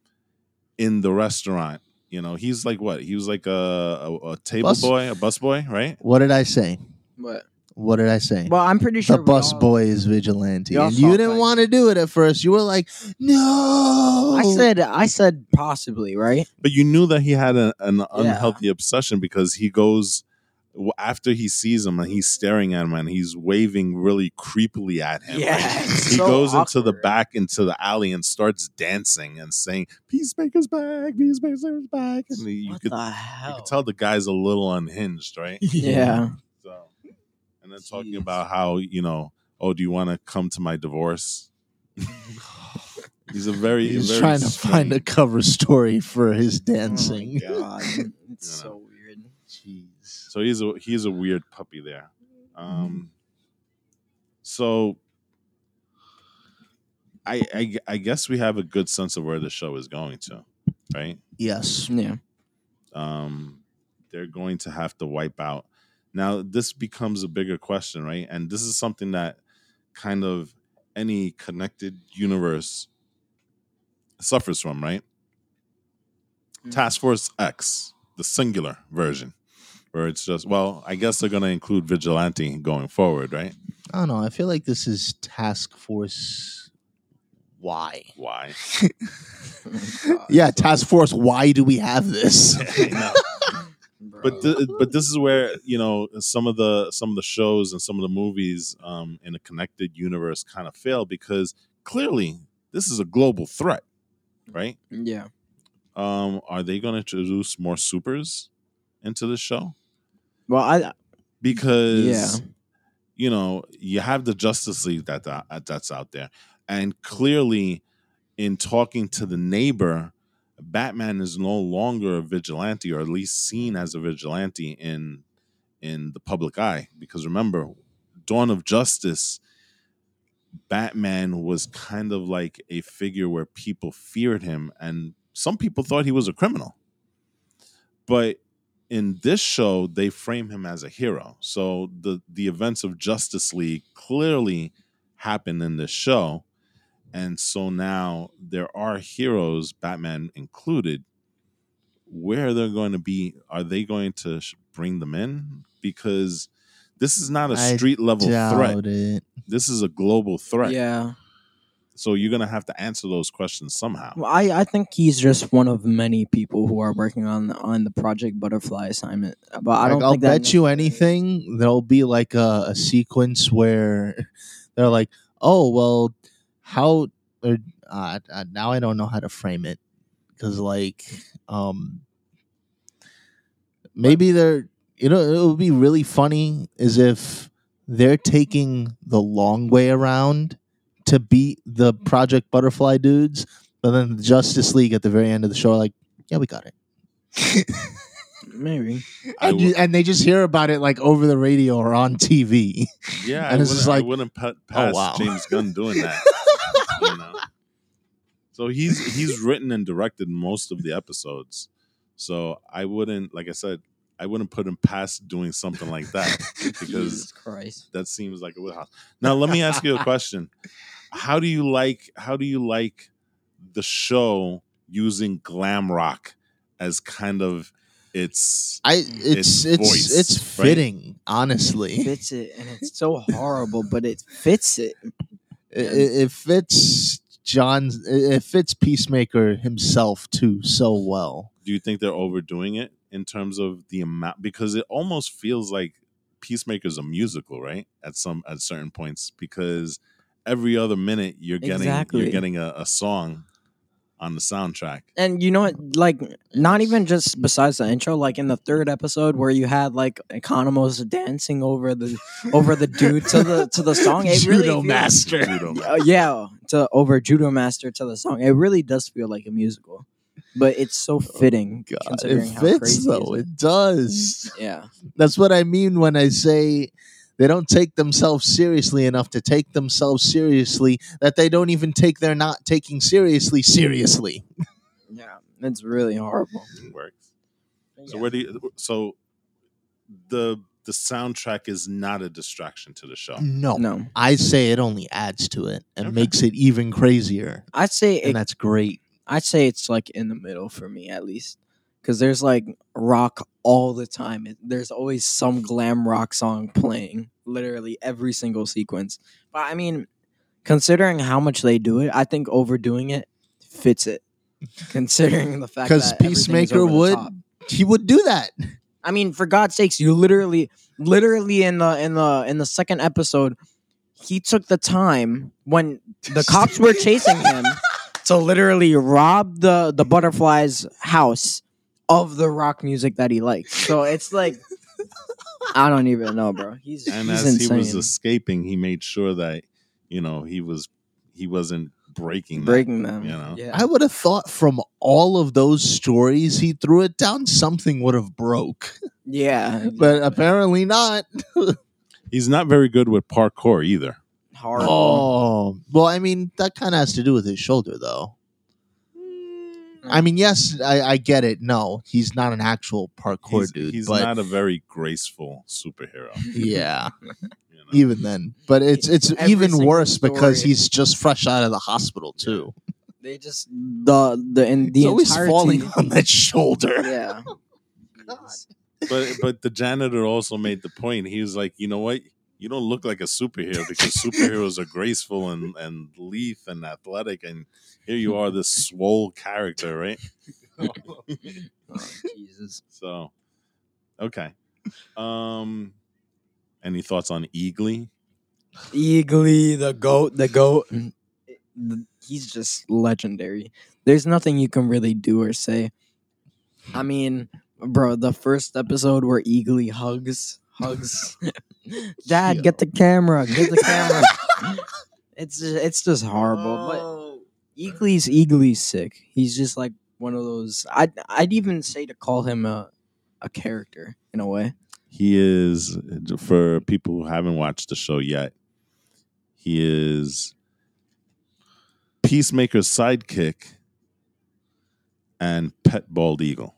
in the restaurant. You know, he's like what? He was like a, a, a table bus. boy, a bus boy, right? What did I say? What? What did I say? Well, I'm pretty sure the bus all, boy is Vigilante. And you didn't like, want to do it at first. You were like, no. I said, I said possibly, right? But you knew that he had a, an unhealthy yeah. obsession because he goes... After he sees him and he's staring at him and he's waving really creepily at him. Yeah, right? He so goes awkward. into the back, into the alley and starts dancing and saying, Peacemaker's back, Peacemaker's back. And you could, you could tell the guy's a little unhinged, right? Yeah. So, and then talking Jeez. about how, you know, oh, do you want to come to my divorce? He's a very... He's very trying strange. to find a cover story for his dancing. Oh God. It's so know. weird. Jeez. So he's a he's a weird puppy there. Um, so I, I I guess we have a good sense of where the show is going to, right? Yes. Yeah. Um, they're going to have to wipe out. Now this becomes a bigger question, right? And this is something that kind of any connected universe suffers from, right? Mm-hmm. Task Force X, the singular version. Where it's just, well, I guess they're going to include Vigilante going forward, right? I don't know. I feel like this is Task Force Y. Why? God, yeah, Task Force, why do we have this? Yeah, but th- but this is where, you know, some of the some of the shows and some of the movies um, in a connected universe kind of fail because clearly this is a global threat, right? Yeah. Um, are they going to introduce more supers into the show? Well, I because yeah. you know you have the Justice League that, that that's out there, and clearly, in talking to the neighbor, Batman is no longer a vigilante, or at least seen as a vigilante in in the public eye. Because remember, Dawn of Justice, Batman was kind of like a figure where people feared him, and some people thought he was a criminal, but in this show, they frame him as a hero. So the, the events of Justice League clearly happen in this show. And so now there are heroes, Batman included. Where they're going to be, are they going to bring them in? Because this is not a street-level threat. It. This is a global threat. Yeah. So you're going to have to answer those questions somehow. Well, I, I think he's just one of many people who are working on on the Project Butterfly assignment. But I don't. Like, think I'll that bet you anything there'll be like a, a sequence where they're like, "Oh well, how?" Or, uh, now I don't know how to frame it because like um, maybe they're you know it would be really funny is if they're taking the long way around to beat the Project Butterfly dudes, but then the Justice League at the very end of the show are like, yeah, we got it. Maybe. And, w- and they just hear about it like over the radio or on T V. Yeah, and it's just like, I wouldn't pa- pass oh, wow. James Gunn doing that. You know? So he's he's written and directed most of the episodes. So I wouldn't, like I said, I wouldn't put him past doing something like that because that seems like a wheelhouse. Now, let me ask you a question. How do you like how do you like the show using glam rock as kind of it's I it's it's voice, it's fitting, right? Honestly. It fits it, and it's so horrible, but it fits it. It, it fits John. It fits Peacemaker himself too so well. Do you think they're overdoing it in terms of the amount? Because it almost feels like Peacemaker's a musical, right? At some at certain points, because every other minute you're getting exactly. you're getting a, a song on the soundtrack. And you know what? Like, not even just besides the intro, like in the third episode where you had like Economos dancing over the over the dude to the to the song. It Judo really Master. Judo Master. Yeah, to over Judo Master to the song. It really does feel like a musical. But it's so fitting. Oh, considering it how fits crazy though. It? it does. Yeah. That's what I mean when I say they don't take themselves seriously enough to take themselves seriously, that they don't even take their not taking seriously seriously. Yeah, that's really horrible. It works. Yeah. So where do you, so the the soundtrack is not a distraction to the show. No, no. I say it only adds to it and okay. makes it even crazier. I'd say, and it, that's great. I'd say it's like in the middle for me, at least. Because there's like rock all the time. There's always some glam rock song playing literally every single sequence. But I mean, considering how much they do it, I think overdoing it fits it. Considering the fact that Peacemaker would, he would do that. I mean, for God's sakes, you literally, literally in the in the in the second episode, he took the time when the cops were chasing him to literally rob the the butterfly's house of the rock music that he likes. So it's like, I don't even know, bro. He's And he's as insane. He was escaping, he made sure that, you know, he was he wasn't breaking breaking them. them. You know? Yeah. I would have thought from all of those stories he threw it down, something would have broke. Yeah. But apparently not. He's not very good with parkour either. Hard. Oh. Well, I mean, that kind of has to do with his shoulder though. I mean, yes, I, I get it. No, he's not an actual parkour he's, dude. He's but not a very graceful superhero. Yeah, you know? Even then. But it's it's Every even worse story. Because he's just fresh out of the hospital too. Yeah. They just the the and the always falling on that shoulder. Yeah. but but the janitor also made the point. He was like, you know what? You don't look like a superhero because superheroes are graceful and, and lithe and athletic. And here you are, this swole character, right? Oh, Jesus. So, okay. Um, any thoughts on Eagly? Eagly, the goat, the goat. He's just legendary. There's nothing you can really do or say. I mean, bro, the first episode where Eagly hugs, hugs. Dad, Yo. get the camera. Get the camera. it's just, it's just horrible. But Eagly's Eagly's sick. He's just like one of those. I'd I'd even say to call him a a character in a way. He is, for people who haven't watched the show yet, he is Peacemaker's sidekick and pet bald eagle.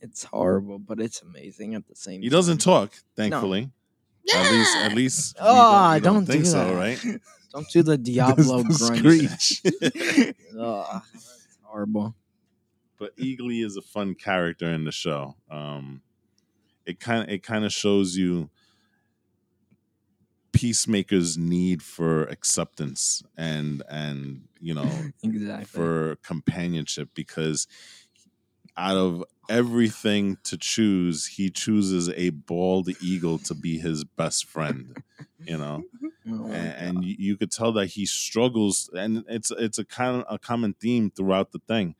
It's horrible, but it's amazing at the same time. He doesn't talk, thankfully. No. At least, at least. Oh, you don't, you don't, don't think do so, right? Don't do the Diablo grunge. Screech. Oh, that's horrible. But Eagly is a fun character in the show. Um, it kind of it kind of shows you Peacemaker's need for acceptance and and you know exactly. for companionship, because out of everything to choose, he chooses a bald eagle to be his best friend, you know. Oh, and, and you could tell that he struggles, and it's it's a kind of a common theme throughout the thing.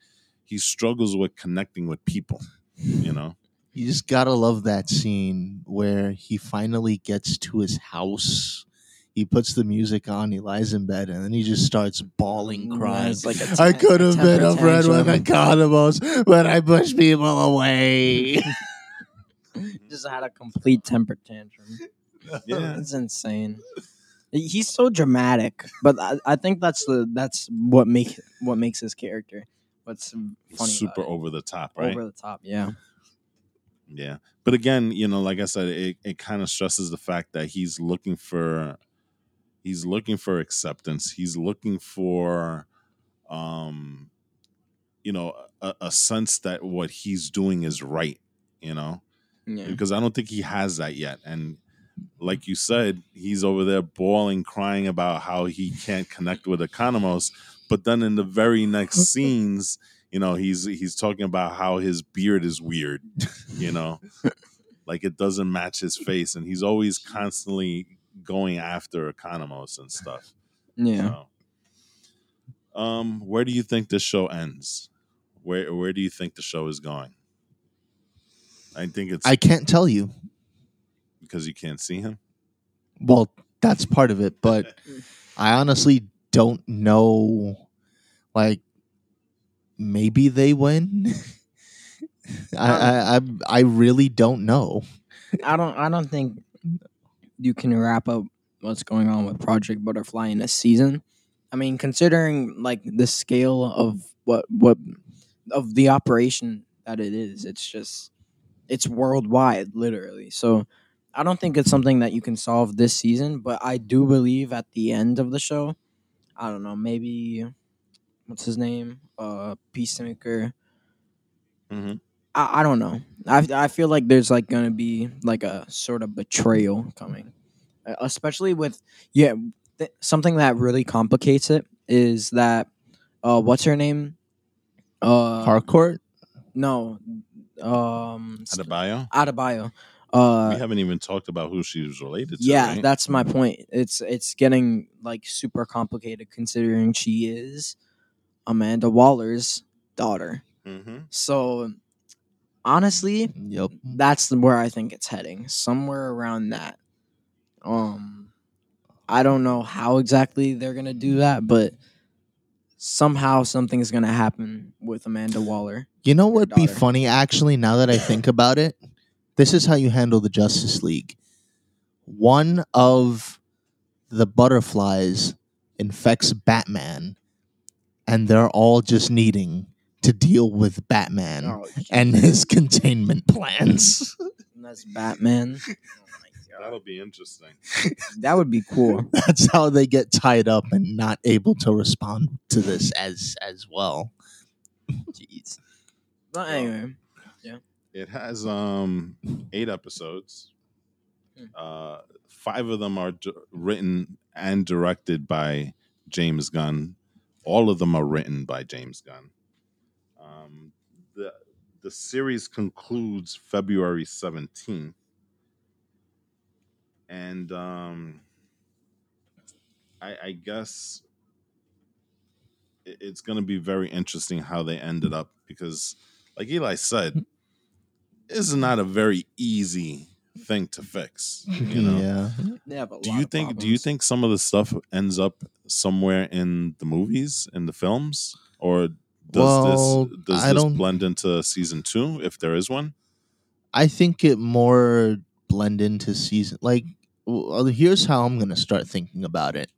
He struggles with connecting with people, you know. You just gotta love that scene where he finally gets to his house. He puts the music on, he lies in bed, and then he just starts bawling, crying. Mm, like ten- I could have been a friend with Economos, but I pushed people away. Just had a complete temper tantrum. Yeah. It's insane. He's so dramatic, but I, I think that's the that's what make what makes his character. What's funny? Super over the top, right? Over the top, yeah. Yeah. But again, you know, like I said, it, it kind of stresses the fact that he's looking for He's looking for acceptance. He's looking for, um, you know, a, a sense that what he's doing is right, you know, yeah. because I don't think he has that yet. And like you said, he's over there bawling, crying about how he can't connect with Economos. But then in the very next scenes, you know, he's he's talking about how his beard is weird, you know, like it doesn't match his face. And he's always constantly going after Economos and stuff. Yeah. So, um, where do you think this show ends? Where Where do you think the show is going? I think it's. I can't tell you. Because you can't see him? Well, that's part of it, but I honestly don't know. Like, maybe they win. I, I I I really don't know. I don't I don't think you can wrap up what's going on with Project Butterfly in a season. I mean, considering like the scale of what what of the operation that it is, it's just it's worldwide, literally. So I don't think it's something that you can solve this season, but I do believe at the end of the show, I don't know, maybe, what's his name? Uh, Peacemaker. Mm-hmm. I, I don't know. I, I feel like there's like going to be like a sort of betrayal coming, especially with, yeah, th- something that really complicates it is that, uh, what's her name? Uh, Harcourt? No. Um, Adebayo? Adebayo. Uh, we haven't even talked about who she's related to. Yeah, right? That's my point. It's it's getting like super complicated considering she is Amanda Waller's daughter. Mm-hmm. So honestly, yep, that's where I think it's heading. Somewhere around that. Um, I don't know how exactly they're gonna do that, but somehow something's gonna happen with Amanda Waller. You know what'd be funny? Actually, now that I think about it. This is how you handle the Justice League. One of the butterflies infects Batman, and they're all just needing to deal with Batman oh, and his containment plans. And that's Batman. Oh my God. That'll be interesting. That would be cool. That's how they get tied up and not able to respond to this as as well. Jeez. But anyway. It has um, eight episodes. Uh, five of them are d- written and directed by James Gunn. All of them are written by James Gunn. Um, the the series concludes February seventeenth, and um, I, I guess it, it's going to be very interesting how they ended up because, like Eli said. This is not a very easy thing to fix, you know. Yeah. Yeah, but do you think? Problems. Do you think some of the stuff ends up somewhere in the movies, in the films, or does well, this does I this don't... blend into season two if there is one? I think it more blend into season. Like, well, here's how I'm gonna start thinking about it.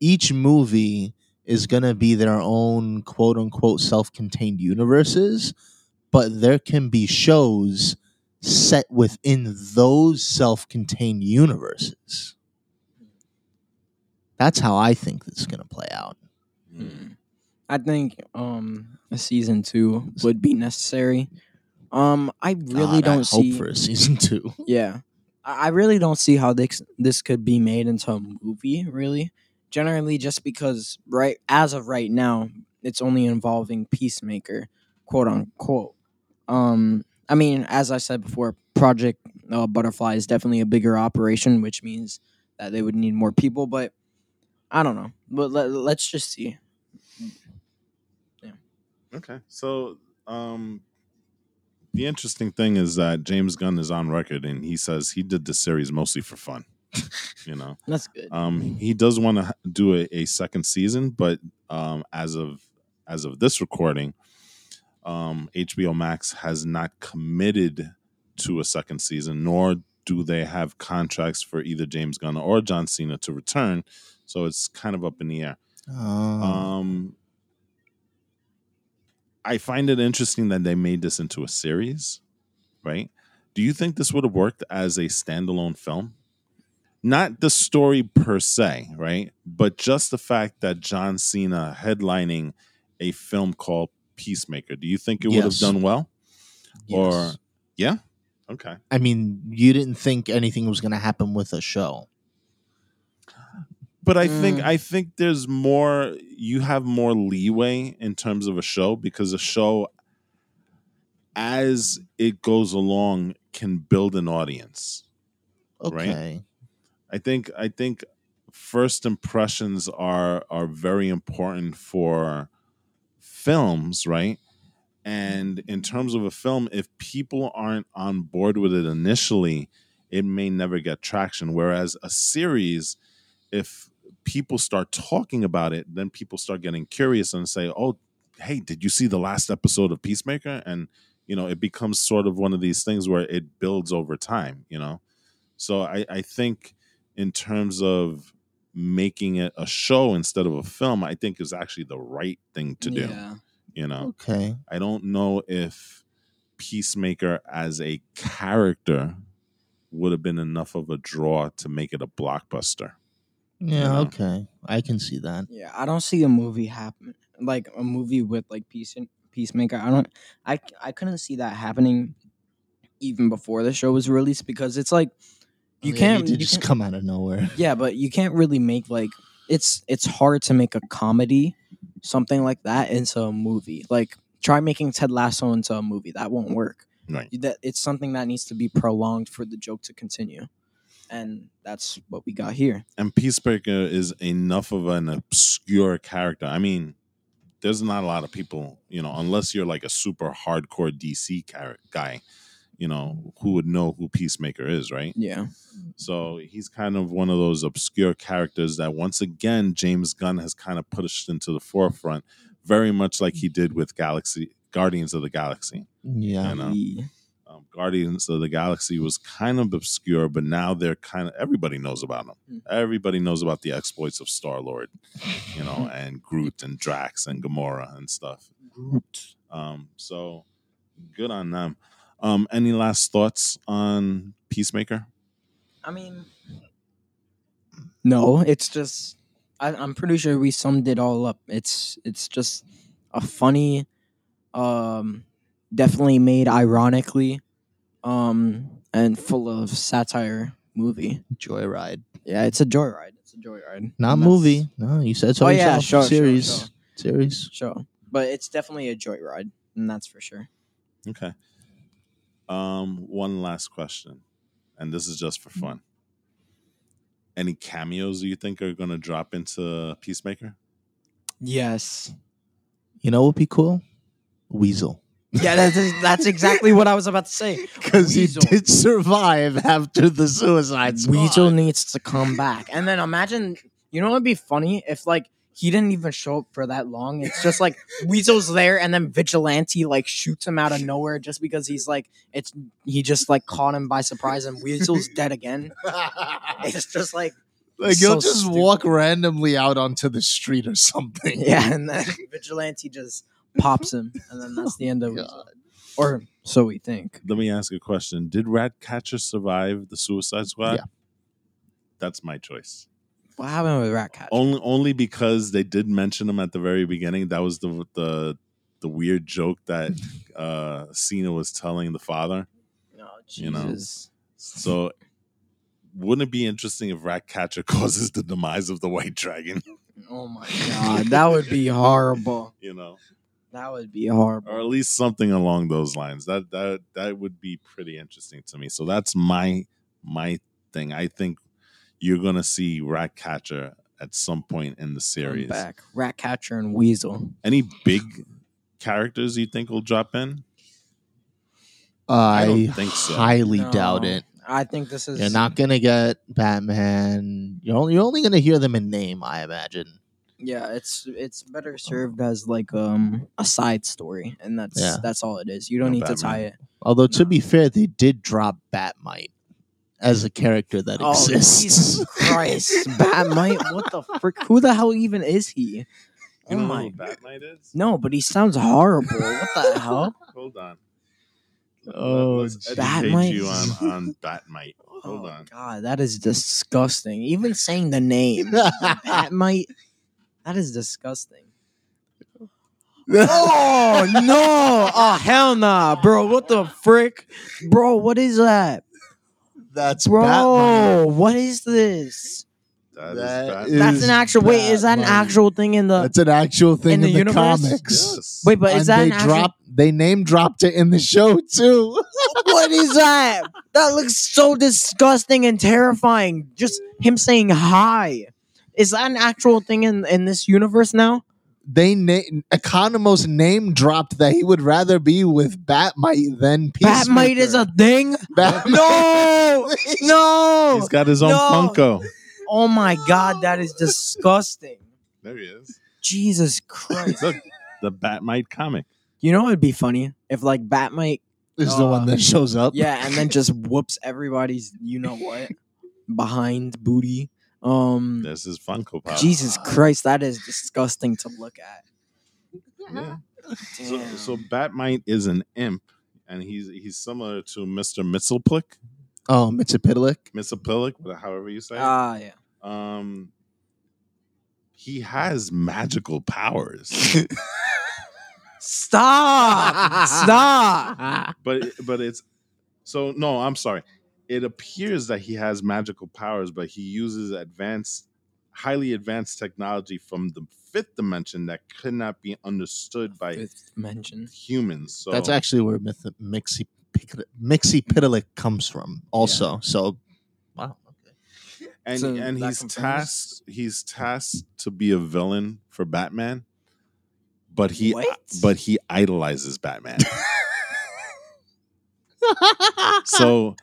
Each movie is gonna be their own quote unquote self-contained universes. But there can be shows set within those self-contained universes. That's how I think this is going to play out. Mm. I think um, a season two would be necessary. Um, I really God, don't I see... hope for a season two. Yeah. I really don't see how this, this could be made into a movie, really. Generally, just because right as of right now, it's only involving Peacemaker. Quote unquote. Um, I mean, as I said before, Project uh, Butterfly is definitely a bigger operation, which means that they would need more people. But I don't know. But let, let's just see. Yeah. Okay. So um, the interesting thing is that James Gunn is on record, and he says he did this series mostly for fun. You know, that's good. Um, he does want to do a, a second season, but um, as of as of this recording. Um, H B O Max has not committed to a second season, nor do they have contracts for either James Gunn or John Cena to return. So it's kind of up in the air. Oh. Um, I find it interesting that they made this into a series, right? Do you think this would have worked as a standalone film? Not the story per se, right? But just the fact that John Cena headlining a film called Peacemaker, do you think it yes. would have done well? Yes. Or yeah, okay. I mean, you didn't think anything was going to happen with a show, but I mm. think I think there's more. You have more leeway in terms of a show because a show, as it goes along, can build an audience. Okay, right? I think I think first impressions are are very important for films, right? And in terms of a film, if people aren't on board with it initially, it may never get traction. Whereas a series, if people start talking about it, then people start getting curious and say, oh, hey, did you see the last episode of Peacemaker? And, you know, it becomes sort of one of these things where it builds over time, you know? So I, I think in terms of making it a show instead of a film, I think is actually the right thing to do. Yeah. You know, okay. I don't know if Peacemaker as a character would have been enough of a draw to make it a blockbuster. Yeah, you know? Okay. I can see that. Yeah, I don't see a movie happen. Like, a movie with, like, Peace Peacemaker. I don't... I, I couldn't see that happening even before the show was released because it's, like... You oh, yeah, can't... You just can't, come out of nowhere. Yeah, but you can't really make, like... It's it's hard to make a comedy, something like that, into a movie. Like, try making Ted Lasso into a movie. That won't work. Right. That it's something that needs to be prolonged for the joke to continue. And that's what we got here. And Peacemaker is enough of an obscure character. I mean, there's not a lot of people, you know, unless you're like a super hardcore D C guy, you know, who would know who Peacemaker is, right? Yeah. So he's kind of one of those obscure characters that, once again, James Gunn has kind of pushed into the forefront, very much like he did with Galaxy Guardians of the Galaxy. Yeah. You know? um, Guardians of the Galaxy was kind of obscure, but now they're kind of everybody knows about him. Mm-hmm. Everybody knows about the exploits of Star-Lord, you know, and Groot and Drax and Gamora and stuff. Groot. Um, so good on them. Um, any last thoughts on Peacemaker? I mean, no, it's just, I, I'm pretty sure we summed it all up. It's it's just a funny, um, definitely made ironically, um, and full of satire movie. Joyride. Yeah, it's a joyride. It's a joyride. Not and movie. No, you said so. Oh, yeah, sure, series. Sure, sure. Series. Sure. But it's definitely a joyride, and that's for sure. Okay. Um, one last question, and this is just for fun. Any cameos you think are going to drop into Peacemaker? Yes. You know what would be cool? Weasel. Yeah, that's, that's exactly what I was about to say. Because he did survive after the Suicide Squad. Weasel needs to come back. And then imagine, you know what would be funny? If, like, he didn't even show up for that long. It's just like Weasel's there, and then Vigilante like shoots him out of nowhere just because he's like it's he just like caught him by surprise, and Weasel's dead again. It's just like like so you'll just stupid. walk randomly out onto the street or something. Yeah, and then Vigilante just pops him, and then that's the end of it. Or so we think. Let me ask a question: did Ratcatcher survive the Suicide Squad? Yeah, that's my choice. What happened with Ratcatcher? Only, only because they did mention him at the very beginning. That was the the, the weird joke that uh, Cena was telling the father. Oh, Jesus. You know? So, wouldn't it be interesting if Ratcatcher causes the demise of the White Dragon? Oh my God, that would be horrible. You know, that would be horrible, or at least something along those lines. That that that would be pretty interesting to me. So that's my my thing. I think. You're going to see Ratcatcher at some point in the series. I'm back. Ratcatcher and Weasel. Any big characters you think will drop in? Uh, I don't think so. highly no, doubt it. I think this is... You're not going to get Batman. You're only, you're only going to hear them in name, I imagine. Yeah, it's it's better served as like um, a side story, and that's yeah. that's all it is. You don't no need Batman. to tie it. Although, to no. be fair, they did drop Batmite. As a character that oh, exists. Jesus Christ. Batmite? What the frick? Who the hell even is he? You don't oh my. know who Batmite is? No, but he sounds horrible. What the hell? Hold on. Oh, Batmite? You on, on Batmite. Hold oh, on. God, that is disgusting. Even saying the name. Batmite? That is disgusting. Oh, no. Oh, hell nah, bro. What the frick? Bro, what is that? That's bro, Batman. Bro, what is this? That that is that's an actual. Batman. Wait, is that an actual thing in the? That's an actual thing in the, in the, the comics. Yes. Wait, but is and that they an actual? Dropped, they name dropped it in the show too. What is that? That looks so disgusting and terrifying. Just him saying hi. Is that an actual thing in, in this universe now? They na- Economos name dropped that he would rather be with Batmite than Peacemaker. Batmite is a thing. Bat- no, no. He's got his own no. Funko. Oh my God, that is disgusting. There he is. Jesus Christ. Look, the Batmite comic. You know what would be funny? If, like, Batmite is uh, the one that shows up. Yeah, and then just whoops everybody's, you know what, behind booty. Um, this is Funko Pop. Jesus Christ, that is disgusting to look at. Yeah. So, so Batmite is an imp, and he's he's similar to Mister Mxyzptlk. Oh, Mxyzptlk. Mxyzptlk, however you say it. Ah, yeah. Um, he has magical powers. Stop! Stop! But but it's so no. I'm sorry. It appears that he has magical powers, but he uses advanced, highly advanced technology from the fifth dimension that could not be understood by fifth dimension humans. So that's actually where myth- Mixie. Mxyzptlk comes from also. Yeah. So wow. Okay. And so and he's confirms. tasked he's tasked to be a villain for Batman, but he what? but he idolizes Batman. So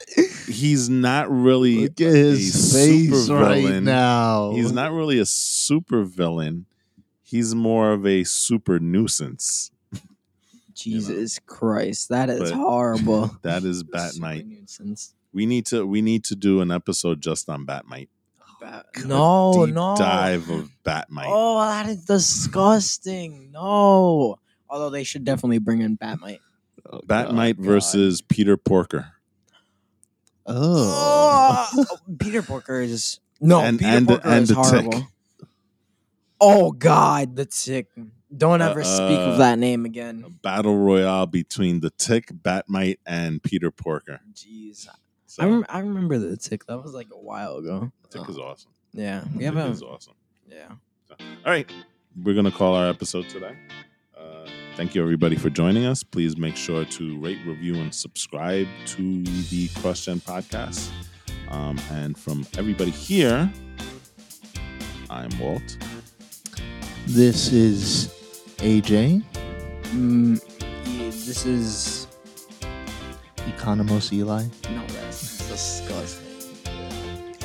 he's not really Look at his a face super right villain. Now. He's not really a super villain. He's more of a super nuisance. Jesus you know. Christ, that is but horrible. That is Batmite. We need to we need to do an episode just on Batmite. Bat- no, deep no dive of Batmite. Oh, that is disgusting. No, although they should definitely bring in Batmite. Oh, Batmite oh, versus Peter Porker. Oh, oh Peter Porker is no and, Peter and, Porker and is the horrible. Tick. Oh God, the Tick. Don't ever uh, speak of that name again. A battle royale between the Tick, Batmite, and Peter Porker. Jeez. So, I, rem- I remember the Tick. That was like a while ago. The Tick oh. is awesome. Yeah. The Tick a- is awesome. Yeah. So, all right. We're going to call our episode today. Uh, thank you, everybody, for joining us. Please make sure to rate, review, and subscribe to the Cross Gen Podcast. Um, and from everybody here, I'm Walt. This is A J. Mm, this is Economos Eli. No, that's disgusting.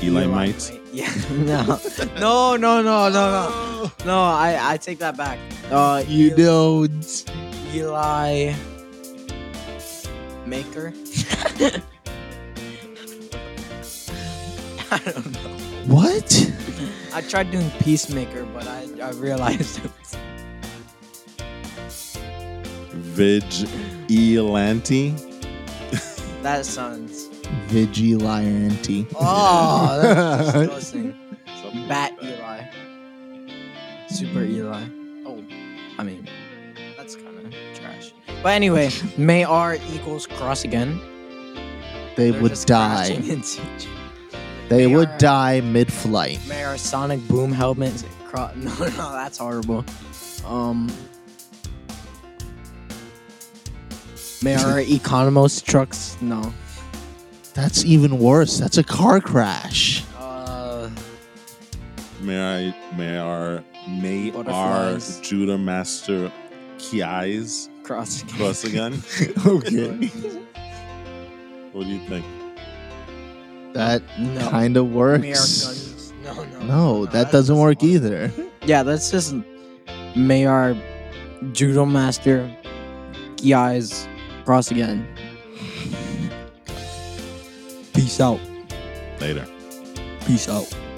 Eli, Eli might. might. Yeah. No. no. No. No. No. No. No. I, I take that back. Uh, you Eli, don't. Eli Maker. I don't know. What? I tried doing Peacemaker, but I, I realized it was... Vigilante? That sounds... Vigilante. Oh, that's disgusting. Bat like that. Eli. Super Eli. Oh, I mean, that's kind of trash. But anyway, may our equals cross again. They They're would die. They may would our, die mid-flight. May our sonic boom helmets... Cro- no, no, that's horrible. Um, may our Economos trucks... No. That's even worse. That's a car crash. Uh, may I... May our... May our Judo Master... Kiai's... Cross again. Cross again? Okay. What do you think? That no. kind of works. No, no, no, no, that, that doesn't work work either. Yeah, that's just may our Judo Master guys cross again. Peace out. Later. Peace out.